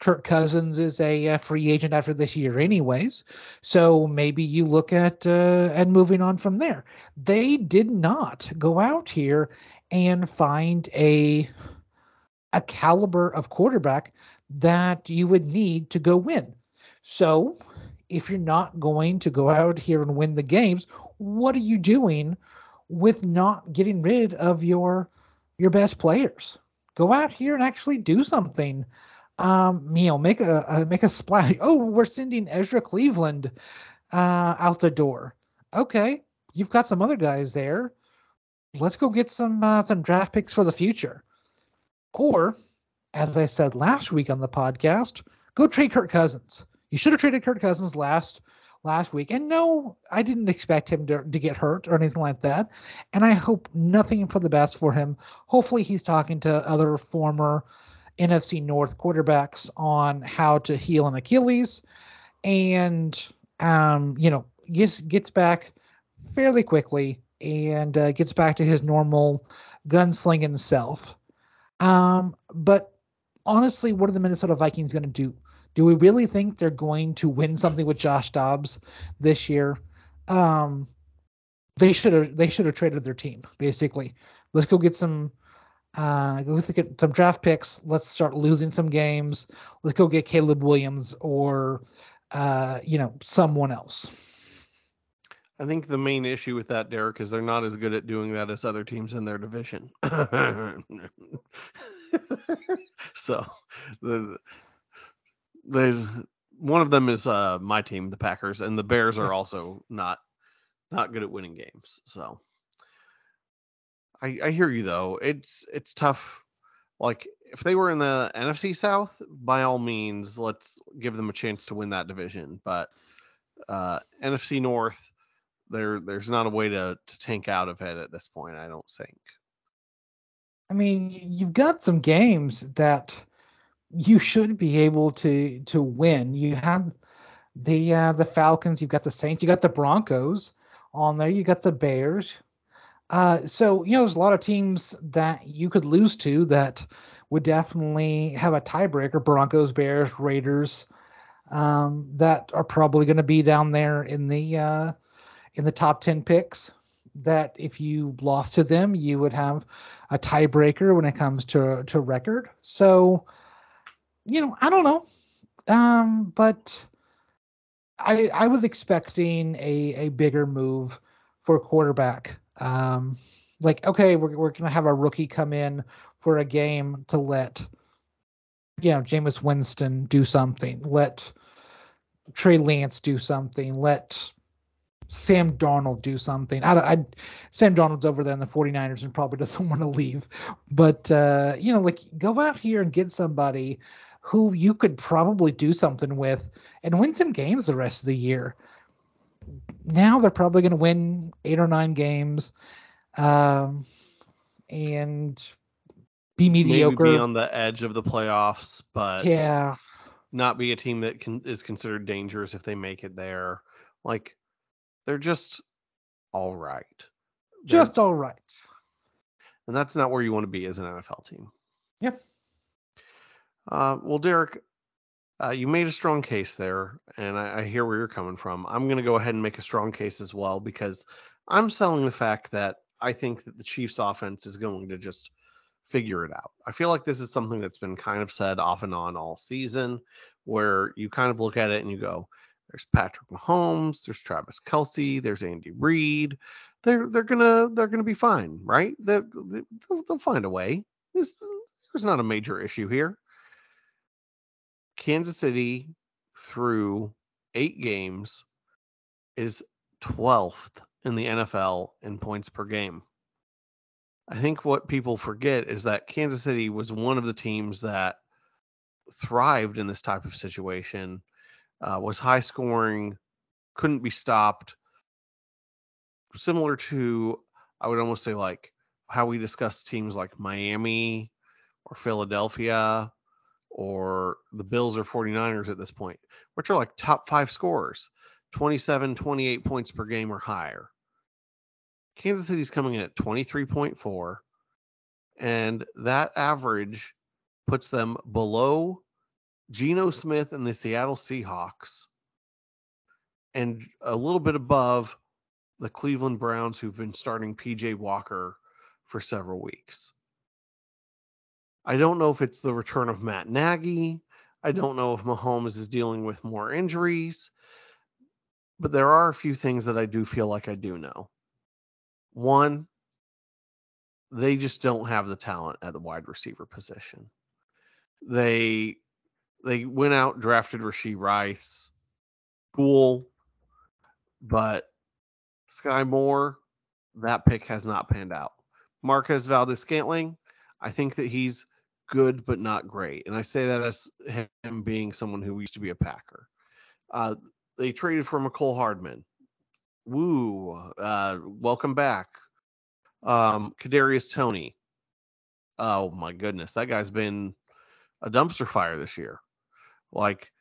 Kirk Cousins is a free agent after this year anyways, so maybe you look at and moving on from there. They did not go out here and find a caliber of quarterback that you would need to go win. So if you're not going to go out here and win the games, what are you doing with not getting rid of your best players? Go out here and actually do something. You know, make a splash. Oh, we're sending Ezra Cleveland out the door. Okay, you've got some other guys there. Let's go get some draft picks for the future. Or, as I said last week on the podcast, go trade Kirk Cousins. You should have traded Kirk Cousins last week. And no, I didn't expect him to get hurt or anything like that. And I hope nothing for the best for him. Hopefully he's talking to other former NFC North quarterbacks on how to heal an Achilles and, you know, gets back fairly quickly and gets back to his normal gunslinging self. But honestly, what are the Minnesota Vikings going to do? Do we really think they're going to win something with Josh Dobbs this year? They should have traded their team, basically. Let's go get some draft picks. Let's start losing some games. Let's go get Caleb Williams or you know, someone else. I think the main issue with that, Derek, is they're not as good at doing that as other teams in their division. So one of them is my team, the Packers, and the Bears are also not good at winning games. So I hear you, though. It's tough. Like, if they were in the NFC South, by all means, let's give them a chance to win that division. But NFC North, there's not a way to tank out of it at this point, I don't think. I mean, you've got some games that you should be able to win. You have the Falcons, you've got the Saints, you got the Broncos on there, you got the Bears. So, you know, there's a lot of teams that you could lose to that would definitely have a tiebreaker. Broncos, Bears, Raiders, that are probably going to be down there in the top 10 picks, that if you lost to them, you would have a tiebreaker when it comes to record. So, you know, I don't know. But I was expecting a bigger move for quarterback. Like, okay, we're going to have a rookie come in for a game to let, you know, Jameis Winston do something, let Trey Lance do something, let Sam Darnold do something. Sam Darnold's over there in the 49ers and probably doesn't want to leave. But, you know, like, go out here and get somebody who you could probably do something with and win some games the rest of the year. Now they're probably going to win 8 or 9 games. And be mediocre, maybe be on the edge of the playoffs, but yeah, not be a team that is considered dangerous if they make it there. Like, they're just all right. Just all right. And that's not where you want to be as an NFL team. Yeah. Well, Derek, you made a strong case there, and I hear where you're coming from. I'm going to go ahead and make a strong case as well, because I'm selling the fact that I think that the Chiefs offense is going to just figure it out. I feel like this is something that's been kind of said off and on all season, where you kind of look at it and you go, there's Patrick Mahomes, there's Travis Kelce, there's Andy Reid. They're gonna be fine, right? They'll find a way. There's not a major issue here. Kansas City through 8 games is 12th in the NFL in points per game. I think what people forget is that Kansas City was one of the teams that thrived in this type of situation. Was high scoring, couldn't be stopped. Similar to, I would almost say, like how we discuss teams like Miami or Philadelphia or the Bills or 49ers at this point, which are like top 5 scorers, 27, 28 points per game or higher. Kansas City's coming in at 23.4, and that average puts them below Geno Smith and the Seattle Seahawks, and a little bit above the Cleveland Browns, who've been starting PJ Walker for several weeks. I don't know if it's the return of Matt Nagy. I don't know if Mahomes is dealing with more injuries, but there are a few things that I do feel like I do know. One, they just don't have the talent at the wide receiver position. They went out, drafted Rashee Rice. Cool. But Sky Moore, that pick has not panned out. Marquez Valdes-Scantling, I think that he's good but not great. And I say that as him being someone who used to be a Packer. They traded for Mecole Hardman. Woo. Welcome back. Kadarius Toney. Oh, my goodness. That guy's been a dumpster fire this year. Like,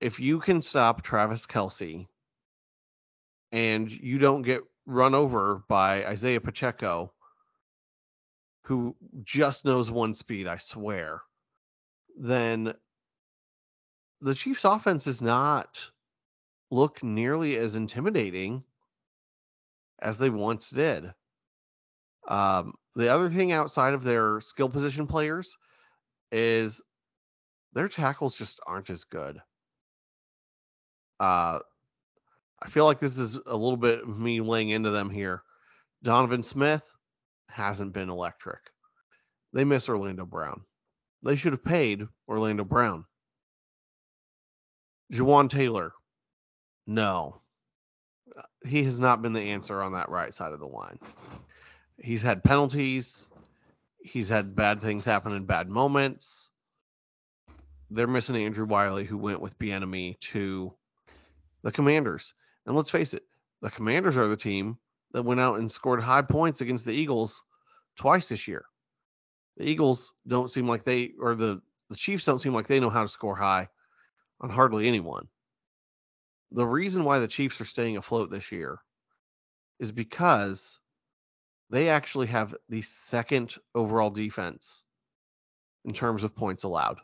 if you can stop Travis Kelce and you don't get run over by Isaiah Pacheco, who just knows one speed, I swear, then the Chiefs' offense does not look nearly as intimidating as they once did. The other thing outside of their skill position players is their tackles just aren't as good. I feel like this is a little bit of me laying into them here. Donovan Smith hasn't been electric. They miss Orlando Brown. They should have paid Orlando Brown. Juwan Taylor. No. He has not been the answer on that right side of the line. He's had penalties. He's had bad things happen in bad moments. They're missing Andrew Wiley, who went with Bieniemy to the Commanders. And let's face it, the Commanders are the team that went out and scored high points against the Eagles twice this year. The Eagles don't seem like they, or the Chiefs don't seem like they know how to score high on hardly anyone. The reason why the Chiefs are staying afloat this year is because they actually have the second overall defense in terms of points allowed.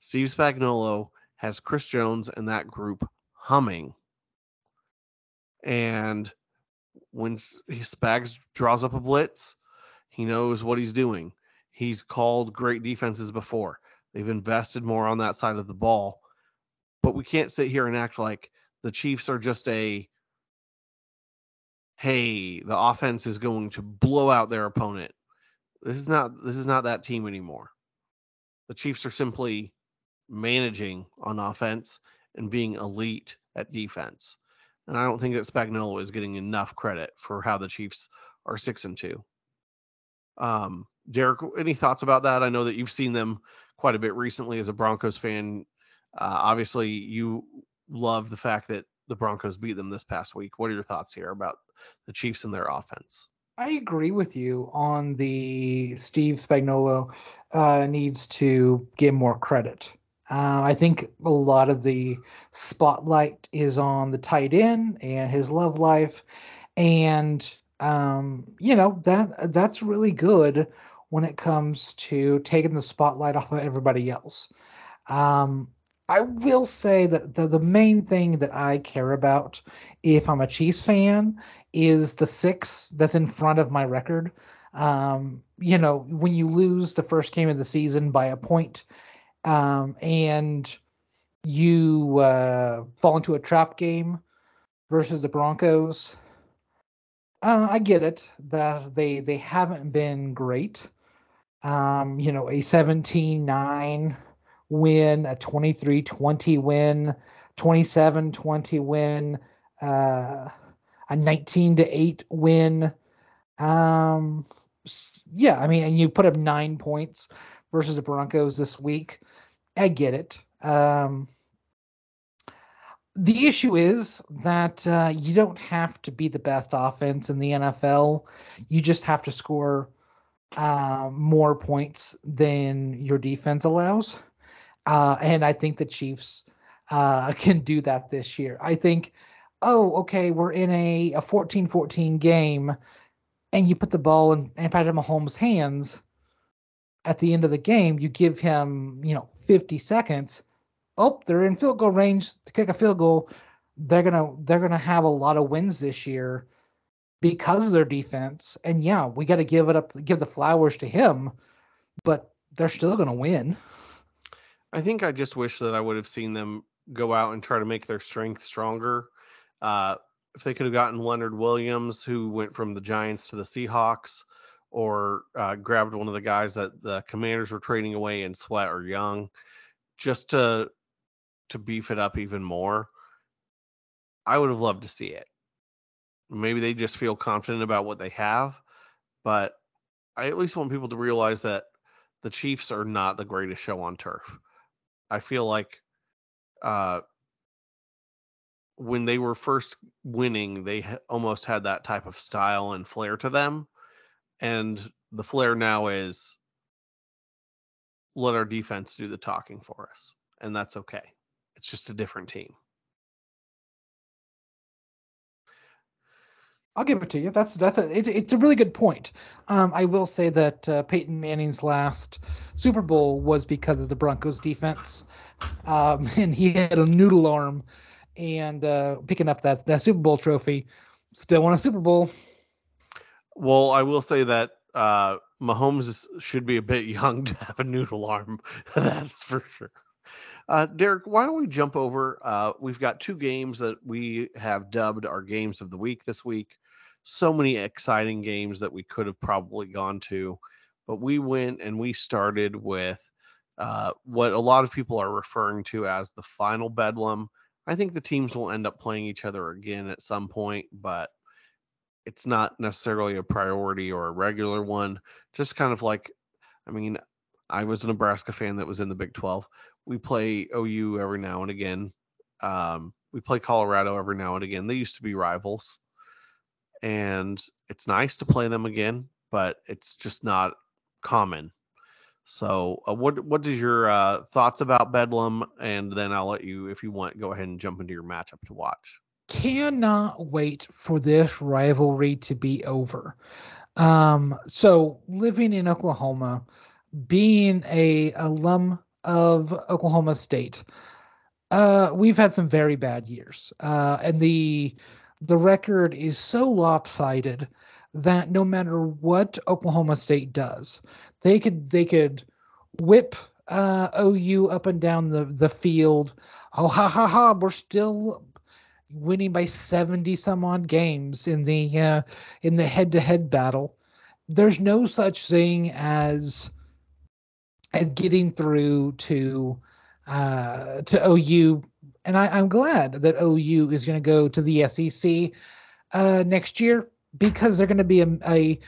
Steve Spagnuolo has Chris Jones and that group humming. And when Spags draws up a blitz, he knows what he's doing. He's called great defenses before. They've invested more on that side of the ball. But we can't sit here and act like the Chiefs are just a, hey, the offense is going to blow out their opponent. This is not that team anymore. The Chiefs are simply managing on offense and being elite at defense. And I don't think that Spagnuolo is getting enough credit for how the Chiefs are 6-2. Derek, any thoughts about that? I know that you've seen them quite a bit recently as a Broncos fan. Obviously, you love the fact that the Broncos beat them this past week. What are your thoughts here about the Chiefs and their offense? I agree with you on the Steve Spagnuolo needs to give more credit. I think a lot of the spotlight is on the tight end and his love life. And, you know, that's really good when it comes to taking the spotlight off of everybody else. I will say that the main thing that I care about if I'm a Chiefs fan is the six that's in front of my record. You know, when you lose the first game of the season by a point, and you fall into a trap game versus the Broncos, I get it that they haven't been great. You know, a 17-9 win, a 23-20 win, 27-20 win, a 19-8 win. Yeah, I mean, and you put up 9 points versus the Broncos this week. I get it. The issue is that you don't have to be the best offense in the NFL. You just have to score more points than your defense allows. And I think the Chiefs can do that this year. I think, oh, okay, we're in a 14-14 game, and you put the ball in Patrick Mahomes' hands. At the end of the game, you give him, you know, 50 seconds. Oh, they're in field goal range to kick a field goal. They're gonna have a lot of wins this year because of their defense. And yeah, we got to give it up, give the flowers to him, but they're still gonna win. I think I just wish that I would have seen them go out and try to make their strength stronger. If they could have gotten Leonard Williams, who went from the Giants to the Seahawks, or grabbed one of the guys that the Commanders were trading away in Sweat or Young, just to beef it up even more. I would have loved to see it. Maybe they just feel confident about what they have, but I at least want people to realize that the Chiefs are not the greatest show on turf. I feel like when they were first winning, they almost had that type of style and flair to them. And the flair now is let our defense do the talking for us. And that's okay. It's just a different team. I'll give it to you. It's a really good point. I will say that Peyton Manning's last Super Bowl was because of the Broncos defense. And he had a noodle arm and picking up that Super Bowl trophy. Still won a Super Bowl. Well, I will say that Mahomes should be a bit young to have a noodle arm. That's for sure. Derek, why don't we jump over? We've got two games that we have dubbed our games of the week this week. So many exciting games that we could have probably gone to, but we went and we started with what a lot of people are referring to as the final bedlam. I think the teams will end up playing each other again at some point, but it's not necessarily a priority or a regular one. Just kind of like, I mean, I was a Nebraska fan that was in the Big 12. We play OU every now and again. We play Colorado every now and again. They used to be rivals. And it's nice to play them again, but it's just not common. So what is your thoughts about Bedlam? And then I'll let you, if you want, go ahead and jump into your matchup to watch. Cannot wait for this rivalry to be over. So living in Oklahoma, being a alum of Oklahoma State, we've had some very bad years. And the record is so lopsided that no matter what Oklahoma State does, they could whip OU up and down the field. Oh, ha, we're still winning by 70 some odd games in the head-to-head battle. There's no such thing as getting through to OU, and I'm glad that OU is going to go to the SEC next year because they're going to be a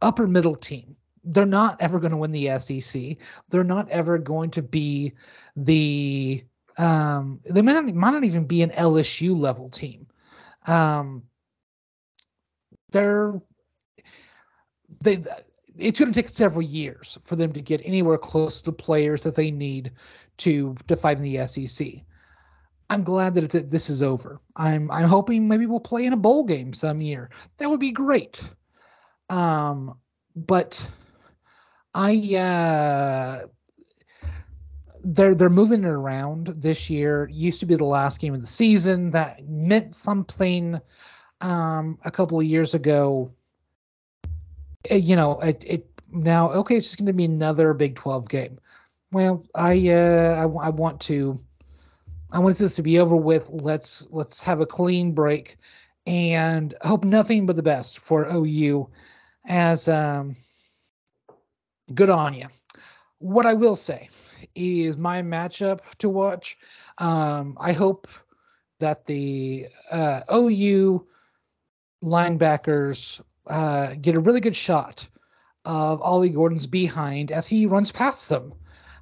upper middle team. They're not ever going to win the SEC. They're not ever going to be the they might not even be an LSU level team. They're it's going to take several years for them to get anywhere close to the players that they need to fight in the SEC. I'm glad that this is over. I'm hoping maybe we'll play in a bowl game some year. That would be great. But they're moving it around this year. It used to be the last game of the season. That meant something a couple of years ago. Now, okay, it's just going to be another Big 12 game. Well, I want this to be over with. Let's have a clean break and hope nothing but the best for OU. As good on you. What I will say is my matchup to watch. I hope that the OU linebackers get a really good shot of Ollie Gordon's behind as he runs past them.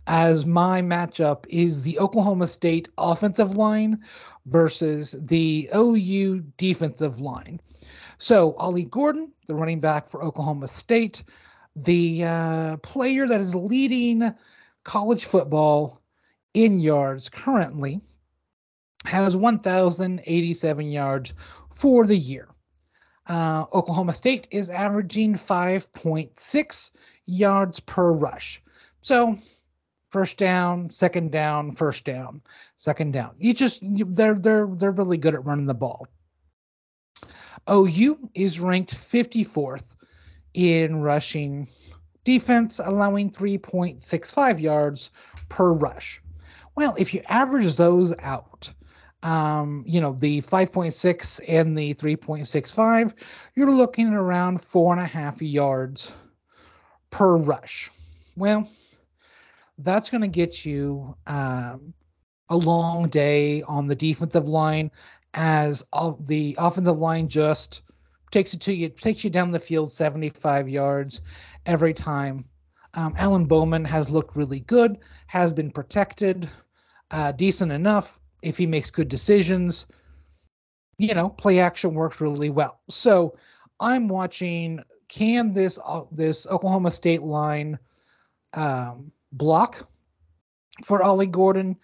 As my matchup is the Oklahoma State offensive line versus the OU defensive line. So Ollie Gordon, the running back for Oklahoma State, the player that is leading college football in yards currently, has 1,087 yards for the year. Oklahoma State is averaging 5.6 yards per rush. So first down, second down, first down, second down. They're really good at running the ball. OU is ranked 54th in rushing defense, allowing 3.65 yards per rush. Well, if you average those out, the 5.6 and the 3.65, you're looking at around 4.5 yards per rush. Well, that's going to get you a long day on the defensive line, as the offensive line just takes you down the field 75 yards every time. Alan Bowman has looked really good, has been protected, decent enough. If he makes good decisions, play action works really well. So I'm watching, can this Oklahoma State line block for Ollie Gordon?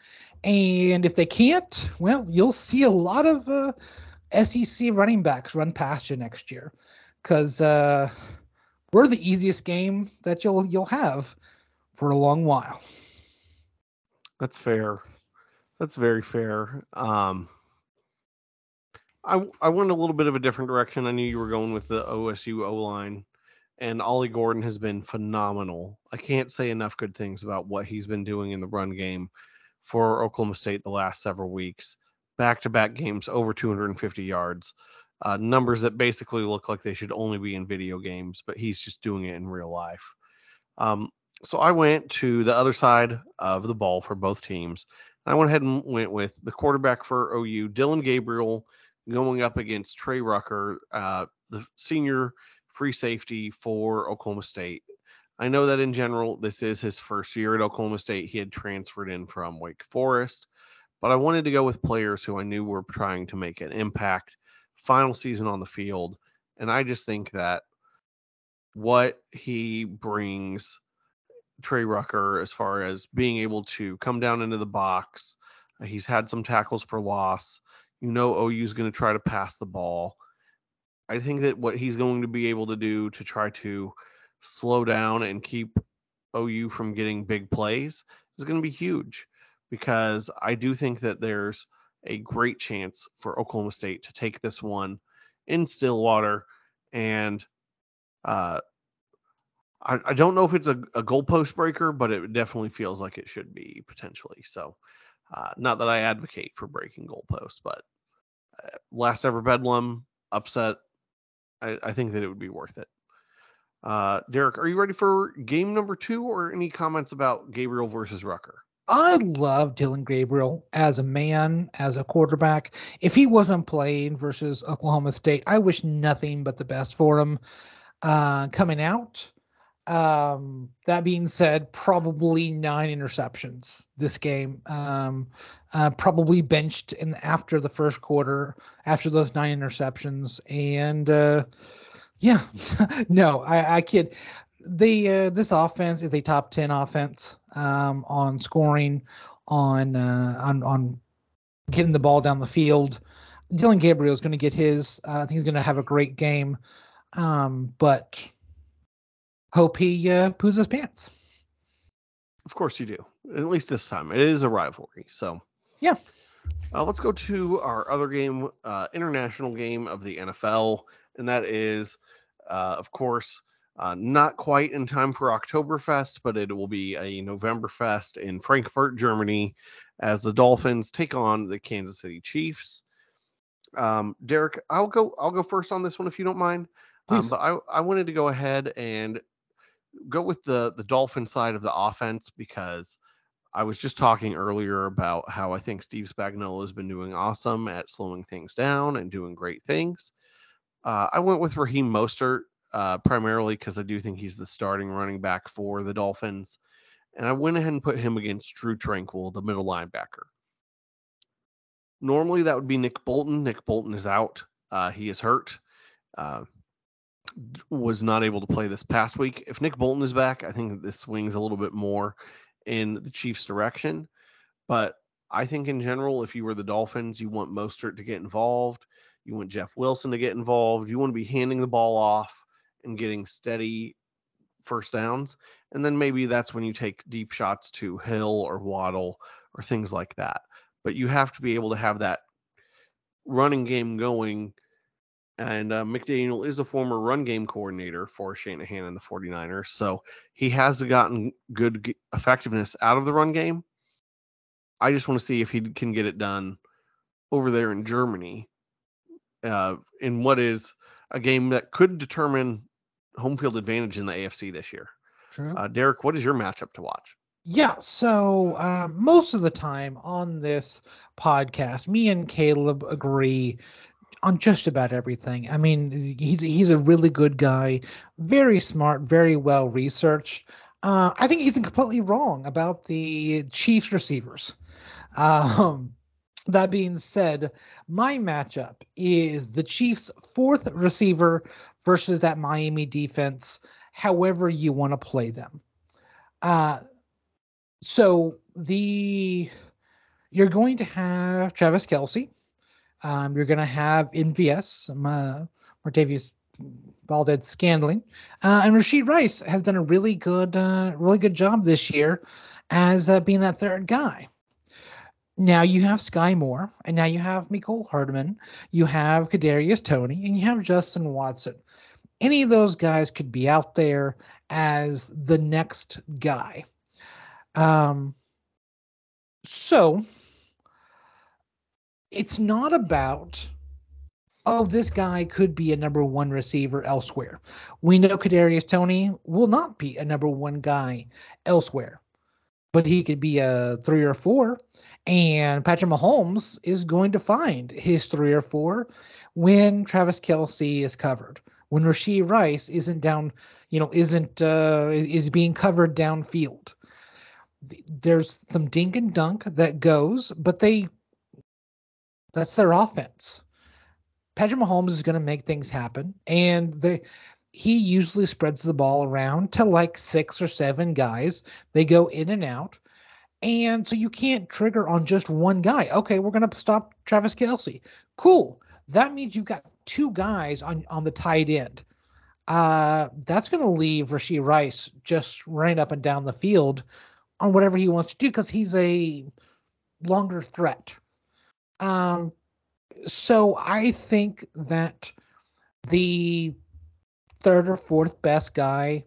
And if they can't, well, you'll see a lot of SEC running backs run past you next year, because we're the easiest game that you'll have for a long while. That's fair. That's very fair. I went a little bit of a different direction. I knew you were going with the OSU O-line, and Ollie Gordon has been phenomenal. I can't say enough good things about what he's been doing in the run game for Oklahoma State the last several weeks. Back-to-back games over 250 yards. Numbers that basically look like they should only be in video games, but he's just doing it in real life. So I went to the other side of the ball for both teams. I went ahead and went with the quarterback for OU, Dylan Gabriel, going up against Trey Rucker, the senior free safety for Oklahoma State. I know that in general, this is his first year at Oklahoma State. He had transferred in from Wake Forest, but I wanted to go with players who I knew were trying to make an impact, final season on the field. And I just think that what he brings, Trey Rucker, as far as being able to come down into the box, he's had some tackles for loss. OU is going to try to pass the ball. I think that what he's going to be able to do to try to slow down and keep OU from getting big plays is going to be huge, because I do think that there's a great chance for Oklahoma State to take this one in Stillwater. And I don't know if it's a goalpost breaker, but it definitely feels like it should be potentially. So not that I advocate for breaking goalposts, but last ever Bedlam upset, I think that it would be worth it. Derek, are you ready for game number 2, or any comments about Gabriel versus Rucker? I love Dylan Gabriel as a man, as a quarterback. If he wasn't playing versus Oklahoma State, I wish nothing but the best for him coming out. That being said, probably 9 interceptions this game. Probably benched after the first quarter, after those 9 interceptions, and Yeah. No, I kid. This offense is a top 10 offense on scoring, on getting the ball down the field. Dylan Gabriel is going to get his. I think he's going to have a great game, but hope he poos his pants. Of course you do. At least this time. It is a rivalry. So, yeah. Let's go to our other game, international game of the NFL, and that is, of course, not quite in time for Oktoberfest, but it will be a Novemberfest in Frankfurt, Germany, as the Dolphins take on the Kansas City Chiefs. Derek, I'll go first on this one if you don't mind. But I wanted to go ahead and go with the Dolphin side of the offense, because I was just talking earlier about how I think Steve Spagnuolo has been doing awesome at slowing things down and doing great things. I went with Raheem Mostert primarily because I do think he's the starting running back for the Dolphins. And I went ahead and put him against Drew Tranquill, the middle linebacker. Normally that would be Nick Bolton. Nick Bolton is out. He is hurt. Was not able to play this past week. If Nick Bolton is back, I think this swings a little bit more in the Chiefs' direction. But I think in general, if you were the Dolphins, you want Mostert to get involved. You want Jeff Wilson to get involved. You want to be handing the ball off and getting steady first downs. And then maybe that's when you take deep shots to Hill or Waddle or things like that. But you have to be able to have that running game going. And McDaniel is a former run game coordinator for Shanahan and the 49ers. So he has gotten good effectiveness out of the run game. I just want to see if he can get it done over there in Germany in what is a game that could determine home field advantage in the AFC this year. True. Derek, what is your matchup to watch? Yeah, so most of the time on this podcast, me and Caleb agree on just about everything. I mean, he's a really good guy, very smart, very well researched. I think he's completely wrong about the Chiefs receivers. That being said, my matchup is the Chiefs' fourth receiver versus that Miami defense, however you want to play them. So you're going to have Travis Kelce. You're going to have MVS, Martavius Valdes-Scantling, and Rashee Rice has done a really good job this year as being that third guy. Now you have Sky Moore, and now you have Mecole Hardman, you have Kadarius Toney, and you have Justin Watson. Any of those guys could be out there as the next guy. So it's not about, oh, this guy could be a number one receiver elsewhere. We know Kadarius Toney will not be a number one guy elsewhere, but he could be a 3 or 4, and Patrick Mahomes is going to find his 3 or 4 when Travis Kelce is covered, when Rashee Rice isn't down, is being covered downfield. There's some dink and dunk that goes, but that's their offense. Patrick Mahomes is going to make things happen, and he usually spreads the ball around to like 6 or 7 guys. They go in and out, and so you can't trigger on just one guy. Okay, we're going to stop Travis Kelce. Cool. That means you've got 2 guys on the tight end. That's going to leave Rashee Rice just running up and down the field on whatever he wants to do because he's a longer threat. So I think that the 3rd or 4th best guy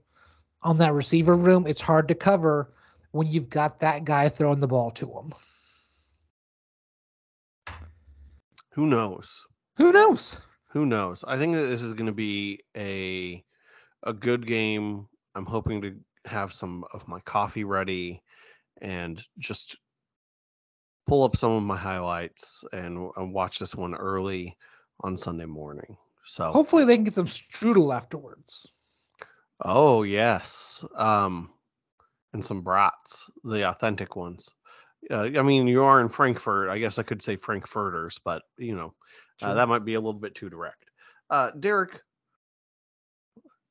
on that receiver room, it's hard to cover when you've got that guy throwing the ball to him. Who knows? I think that this is going to be a good game. I'm hoping to have some of my coffee ready and just pull up some of my highlights and watch this one early on Sunday morning. So hopefully they can get some strudel afterwards. Oh yes. And some brats, the authentic ones. I mean, you are in Frankfurt. I guess I could say Frankfurters, but that might be a little bit too direct. Derek,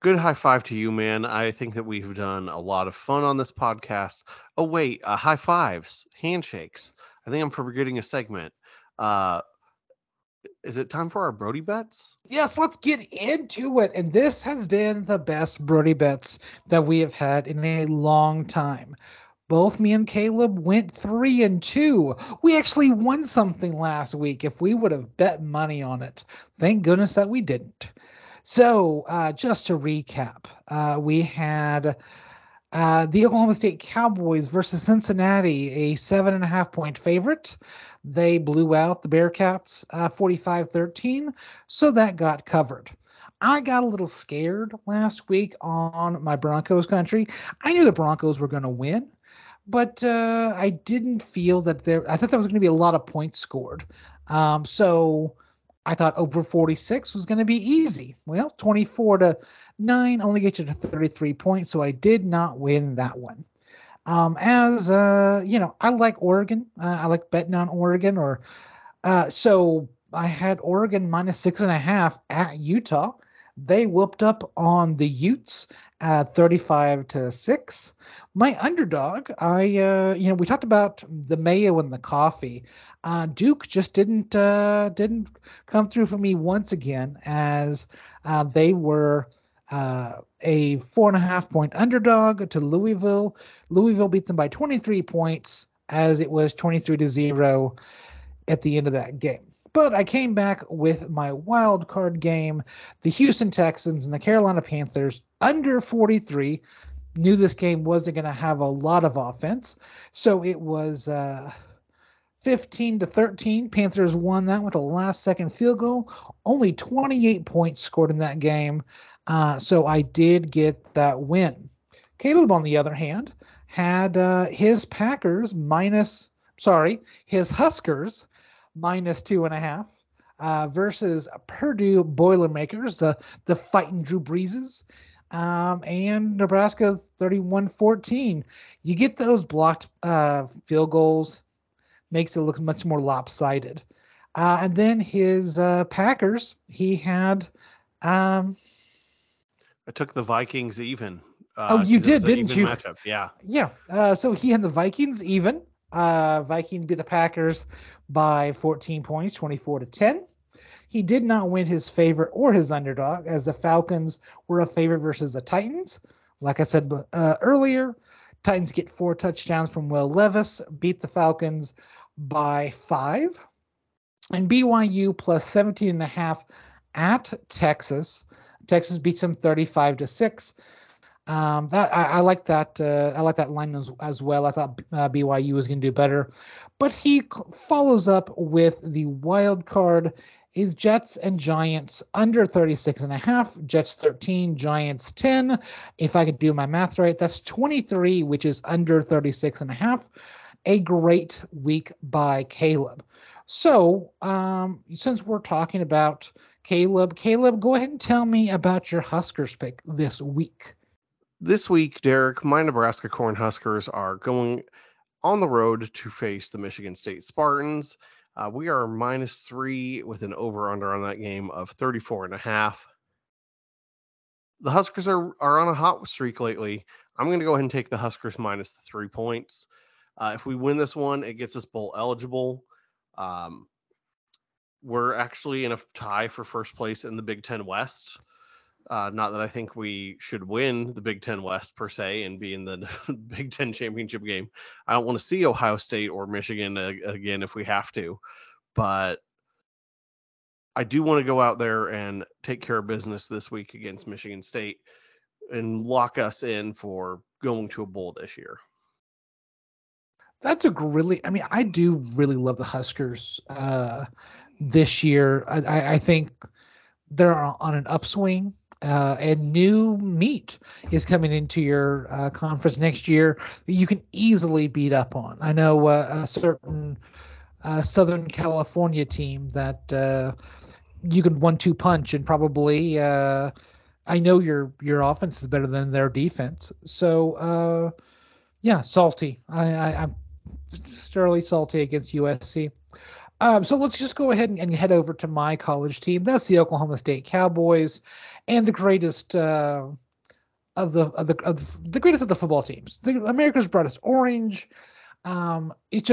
Good high five to you, man. I think that we've done a lot of fun on this podcast. Oh, wait, high fives, handshakes. I think I'm forgetting a segment. Is it time for our Brody Bets? Yes, let's get into it. And this has been the best Brody Bets that we have had in a long time. Both me and Caleb went 3-2. We actually won something last week if we would have bet money on it. Thank goodness that we didn't. So just to recap, we had the Oklahoma State Cowboys versus Cincinnati, a 7.5-point favorite. They blew out the Bearcats 45-13, so that got covered. I got a little scared last week on my Broncos country. I knew the Broncos were going to win, but I didn't feel that there – I thought there was going to be a lot of points scored. So I thought over 46 was going to be easy. Well, 24-9 only gets you to 33 points, so I did not win that one. I like Oregon. I like betting on Oregon. So I had Oregon minus 6.5 at Utah. They whooped up on the Utes at 35-6. My underdog, we talked about the mayo and the coffee. Duke just didn't come through for me once again, as they were a 4.5-point underdog to Louisville. Louisville beat them by 23 points, as it was 23-0 at the end of that game. But I came back with my wild card game, the Houston Texans and the Carolina Panthers under 43. Knew this game wasn't going to have a lot of offense, so it was 15-13. Panthers won that with a last-second field goal. Only 28 points scored in that game, so I did get that win. Caleb, on the other hand, had his Huskers minus 2.5 versus Purdue Boilermakers, the fighting Drew Breeses, and Nebraska 31-14. You get those blocked field goals, makes it look much more lopsided. And then his Packers, he had... I took the Vikings even. Oh, you did, didn't you? Matchup. Yeah. Yeah. So he had the Vikings even. Vikings beat the Packers by 14 points, 24-10. He did not win his favorite or his underdog, as the Falcons were a favorite versus the Titans. Like I said earlier, Titans get 4 touchdowns from Will Levis, beat the Falcons by 5. And BYU plus 17.5 at Texas. Texas beats them 35-6. I like that. I like that line as well. I thought BYU was going to do better, but he follows up with the wild card is Jets and Giants under 36.5. Jets 13, Giants 10. If I could do my math right, that's 23, which is under 36.5. A great week by Caleb. So since we're talking about Caleb, go ahead and tell me about your Huskers pick this week. This week, Derek, my Nebraska Cornhuskers are going on the road to face the Michigan State Spartans. We are minus 3 with an over-under on that game of 34.5. The Huskers are on a hot streak lately. I'm going to go ahead and take the Huskers minus the 3 points. If we win this one, it gets us bowl eligible. We're actually in a tie for first place in the Big Ten West. Not that I think we should win the Big Ten West per se and be in the Big Ten championship game. I don't want to see Ohio State or Michigan again if we have to, but I do want to go out there and take care of business this week against Michigan State and lock us in for going to a bowl this year. That's I do really love the Huskers this year. I think they're on an upswing. And new meat is coming into your conference next year that you can easily beat up on. I know a certain Southern California team that you could 1-2 punch and probably. I know your offense is better than their defense, so salty. I'm thoroughly salty against USC. So let's just go ahead and head over to my college team. That's the Oklahoma State Cowboys, and the greatest of the greatest of the football teams. America's brightest orange. It's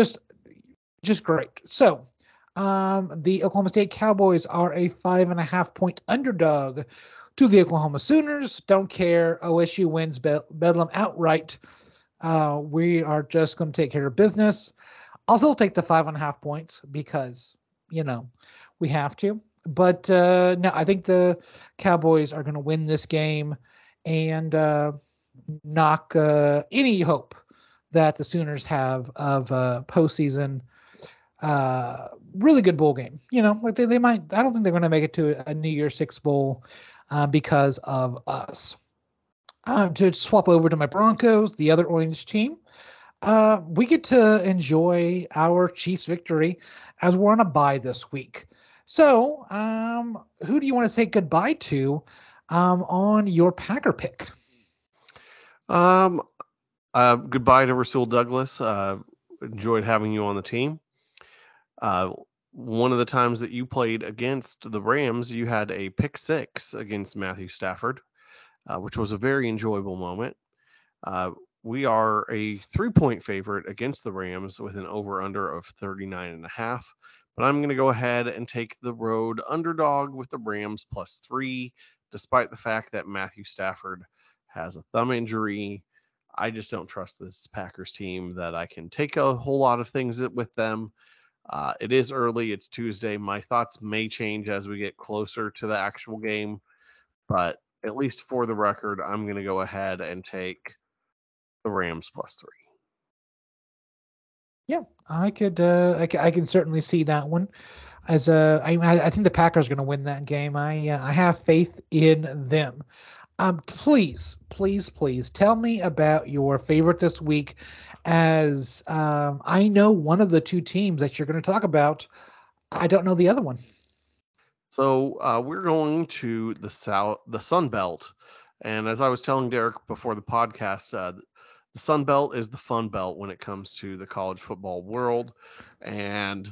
just great. So the Oklahoma State Cowboys are a 5.5-point underdog to the Oklahoma Sooners. Don't care. OSU wins Bedlam outright. We are just going to take care of business. Also take the 5.5 points because, you know, we have to. But no, I think the Cowboys are going to win this game and knock any hope that the Sooners have of postseason. Really good bowl game. You know, like they might. I don't think they're going to make it to a New Year's Six bowl because of us. To swap over to my Broncos, the other orange team, we get to enjoy our Chiefs victory as we're on a bye this week. So, who do you want to say goodbye to on your Packer pick? Goodbye to Rasul Douglas. Enjoyed having you on the team. One of the times that you played against the Rams, you had a pick six against Matthew Stafford, which was a very enjoyable moment. We are a 3-point favorite against the Rams with an over-under of 39.5. But I'm going to go ahead and take the road underdog with the Rams +3, despite the fact that Matthew Stafford has a thumb injury. I just don't trust this Packers team that I can take a whole lot of things with them. It is early. It's Tuesday. My thoughts may change as we get closer to the actual game, but at least for the record, I'm going to go ahead and take the Rams +3. Yeah, I can certainly see that one. I think the Packers are going to win that game. I have faith in them. Please tell me about your favorite this week, as I know one of the two teams that you're going to talk about. I don't know the other one. So we're going to the Sun Belt. And as I was telling Derek before the podcast, the Sun Belt is the fun belt when it comes to the college football world. And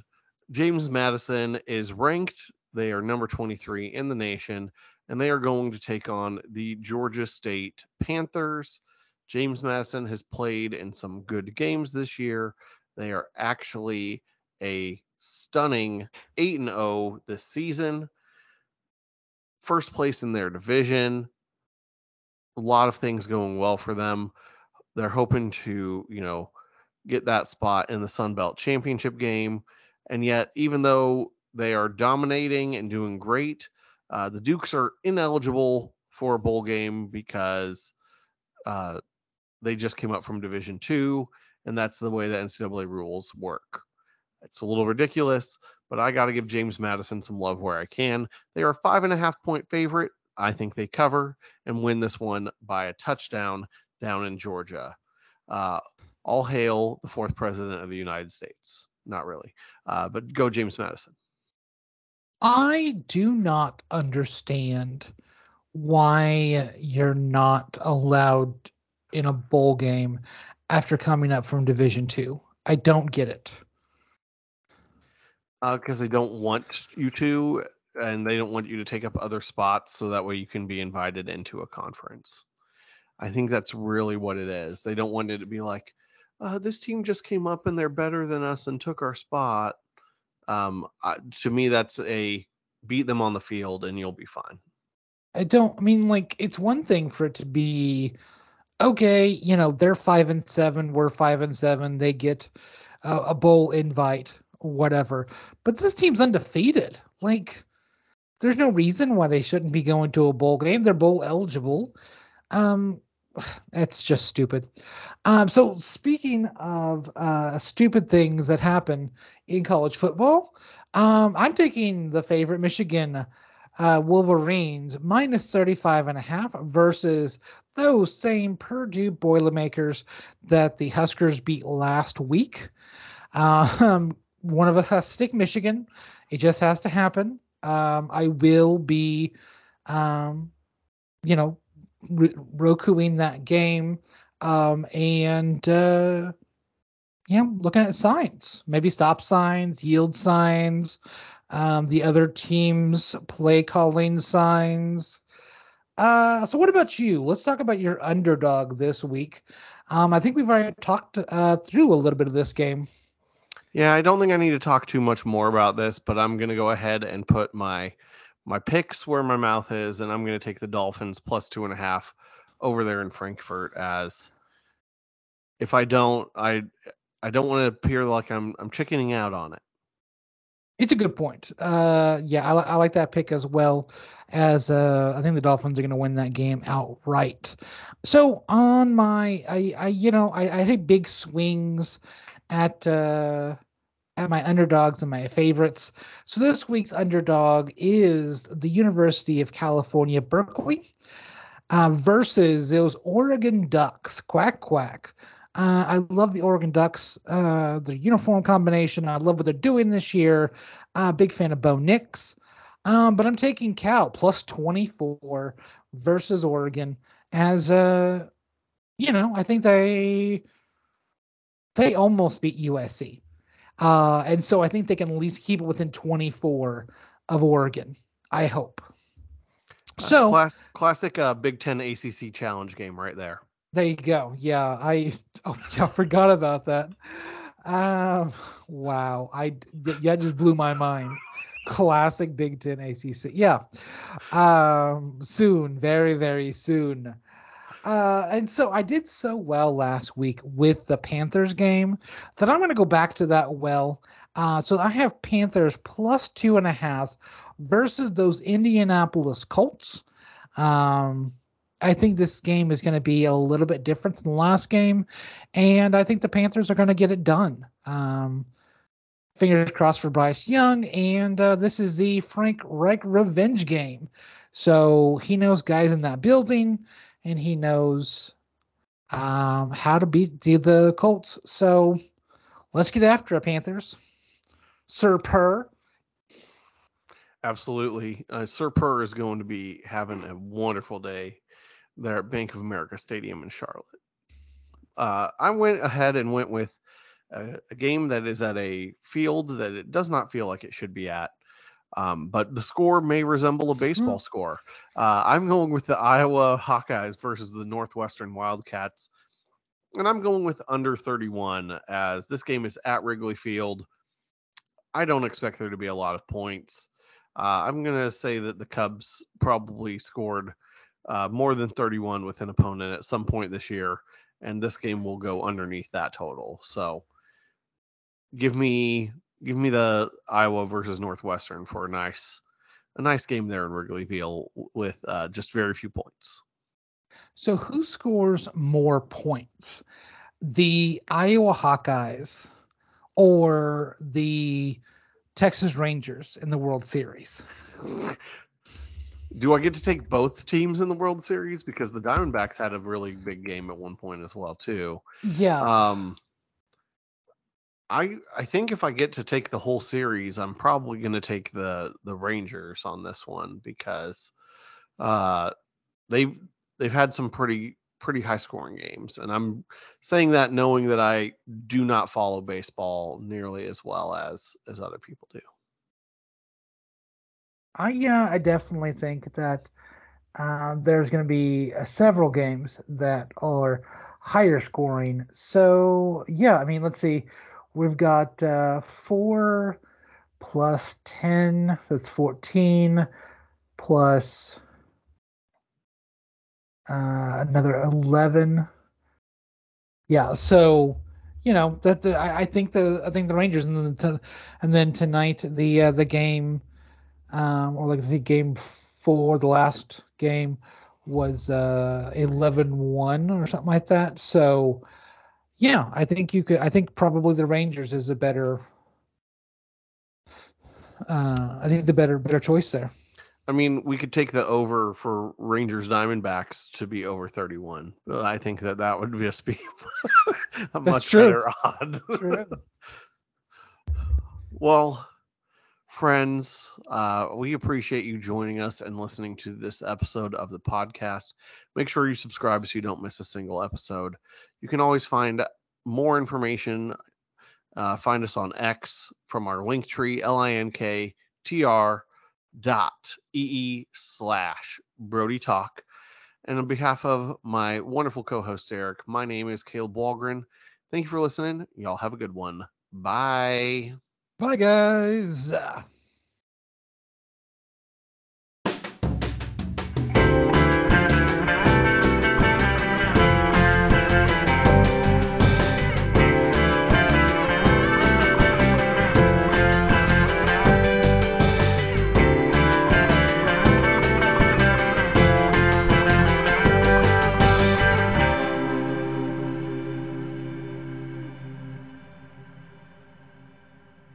James Madison is ranked. They are number 23 in the nation. And they are going to take on the Georgia State Panthers. James Madison has played in some good games this year. They are actually a stunning 8-0 this season. First place in their division. A lot of things going well for them. They're hoping to, you know, get that spot in the Sun Belt Championship game. And yet, even though they are dominating and doing great, the Dukes are ineligible for a bowl game because they just came up from Division II, and that's the way the NCAA rules work. It's a little ridiculous, but I got to give James Madison some love where I can. They are a 5.5-point favorite. I think they cover and win this one by a touchdown down in Georgia. All hail the fourth president of the United States. Not really, but go James Madison. I do not understand why you're not allowed in a bowl game after coming up from Division II. I don't get it. Because they don't want you to, and they don't want you to take up other spots, so that way you can be invited into a conference. I think that's really what it is. They don't want it to be like, this team just came up and they're better than us and took our spot. To me, that's a beat them on the field and you'll be fine. It's one thing for it to be, okay, you know, they're 5-7, we're 5-7, they get a bowl invite, whatever. But this team's undefeated. Like, there's no reason why they shouldn't be going to a bowl game. They're bowl eligible. That's just stupid. So speaking of stupid things that happen in college football, I'm taking the favorite Michigan Wolverines -35.5 versus those same Purdue Boilermakers that the Huskers beat last week. One of us has to stick Michigan. It just has to happen. I will be, Rokuing that game, looking at signs, maybe stop signs, yield signs, the other team's play calling signs, So what about you? Let's talk about your underdog this week. I think we've already talked through a little bit of this game. Yeah, I don't think I need to talk too much more about this, but I'm going to go ahead and put my picks where my mouth is, and I'm going to take the Dolphins plus 2.5 over there in Frankfurt. As if I don't, I don't want to appear like I'm chickening out on it. It's a good point. I like that pick as well. As I think the Dolphins are going to win that game outright. So on my, I take big swings at my underdogs and my favorites. So this week's underdog is the University of California, Berkeley, versus those Oregon Ducks. Quack, quack. I love the Oregon Ducks, their uniform combination. I love what they're doing this year. Big fan of Bo Nix. But I'm taking Cal plus 24 versus Oregon as, I think they almost beat USC. And so I think they can at least keep it within 24 of Oregon, I hope. So classic Big Ten ACC challenge game right there. There you go. Yeah, I forgot about that. Wow, that just blew my mind. Classic Big Ten ACC. Yeah, soon, very, very soon. And so I did so well last week with the Panthers game that I'm going to go back to that well. So I have Panthers plus 2.5 versus those Indianapolis Colts. I think this game is going to be a little bit different than the last game, and I think the Panthers are going to get it done. Fingers crossed for Bryce Young, and this is the Frank Reich revenge game. So he knows guys in that building, and he knows how to beat the Colts. So let's get after it, Panthers. Sir Purr. Absolutely. Sir Purr is going to be having a wonderful day there at Bank of America Stadium in Charlotte. I went ahead and went with a game that is at a field that it does not feel like it should be at, but the score may resemble a baseball score. I'm going with the Iowa Hawkeyes versus the Northwestern Wildcats, and I'm going with under 31 as this game is at Wrigley Field. I don't expect there to be a lot of points. I'm going to say that the Cubs probably scored more than 31 with an opponent at some point this year, and this game will go underneath that total. So give me the Iowa versus Northwestern for a nice game there in Wrigley Field with just very few points. So who scores more points, the Iowa Hawkeyes or the Texas Rangers in the World Series? Do I get to take both teams in the World Series? Because the Diamondbacks had a really big game at one point as well, too. Yeah. I think if I get to take the whole series, I'm probably going to take the Rangers on this one because they've had some pretty high scoring games, and I'm saying that knowing that I do not follow baseball nearly as well as other people do. I definitely think that there's going to be several games that are higher scoring. So, yeah, I mean, let's see. We've got 4 plus 10. That's 14 plus another 11. Yeah, so... I think the Rangers, and then tonight the game. Game 4, the last game was 11-1 or something like that. So, yeah, I think probably the Rangers is a better. I think the better choice there. I mean, we could take the over for Rangers Diamondbacks to be over 31. I think that would just be a much better odd. Well. Friends, we appreciate you joining us and listening to this episode of the podcast. Make sure you subscribe so you don't miss a single episode. You can always find more information. Find us on X from our Linktree, linktr.ee/BrodyTalk. And on behalf of my wonderful co-host, Derek, my name is Caleb Walgren. Thank you for listening. Y'all have a good one. Bye. Bye, guys.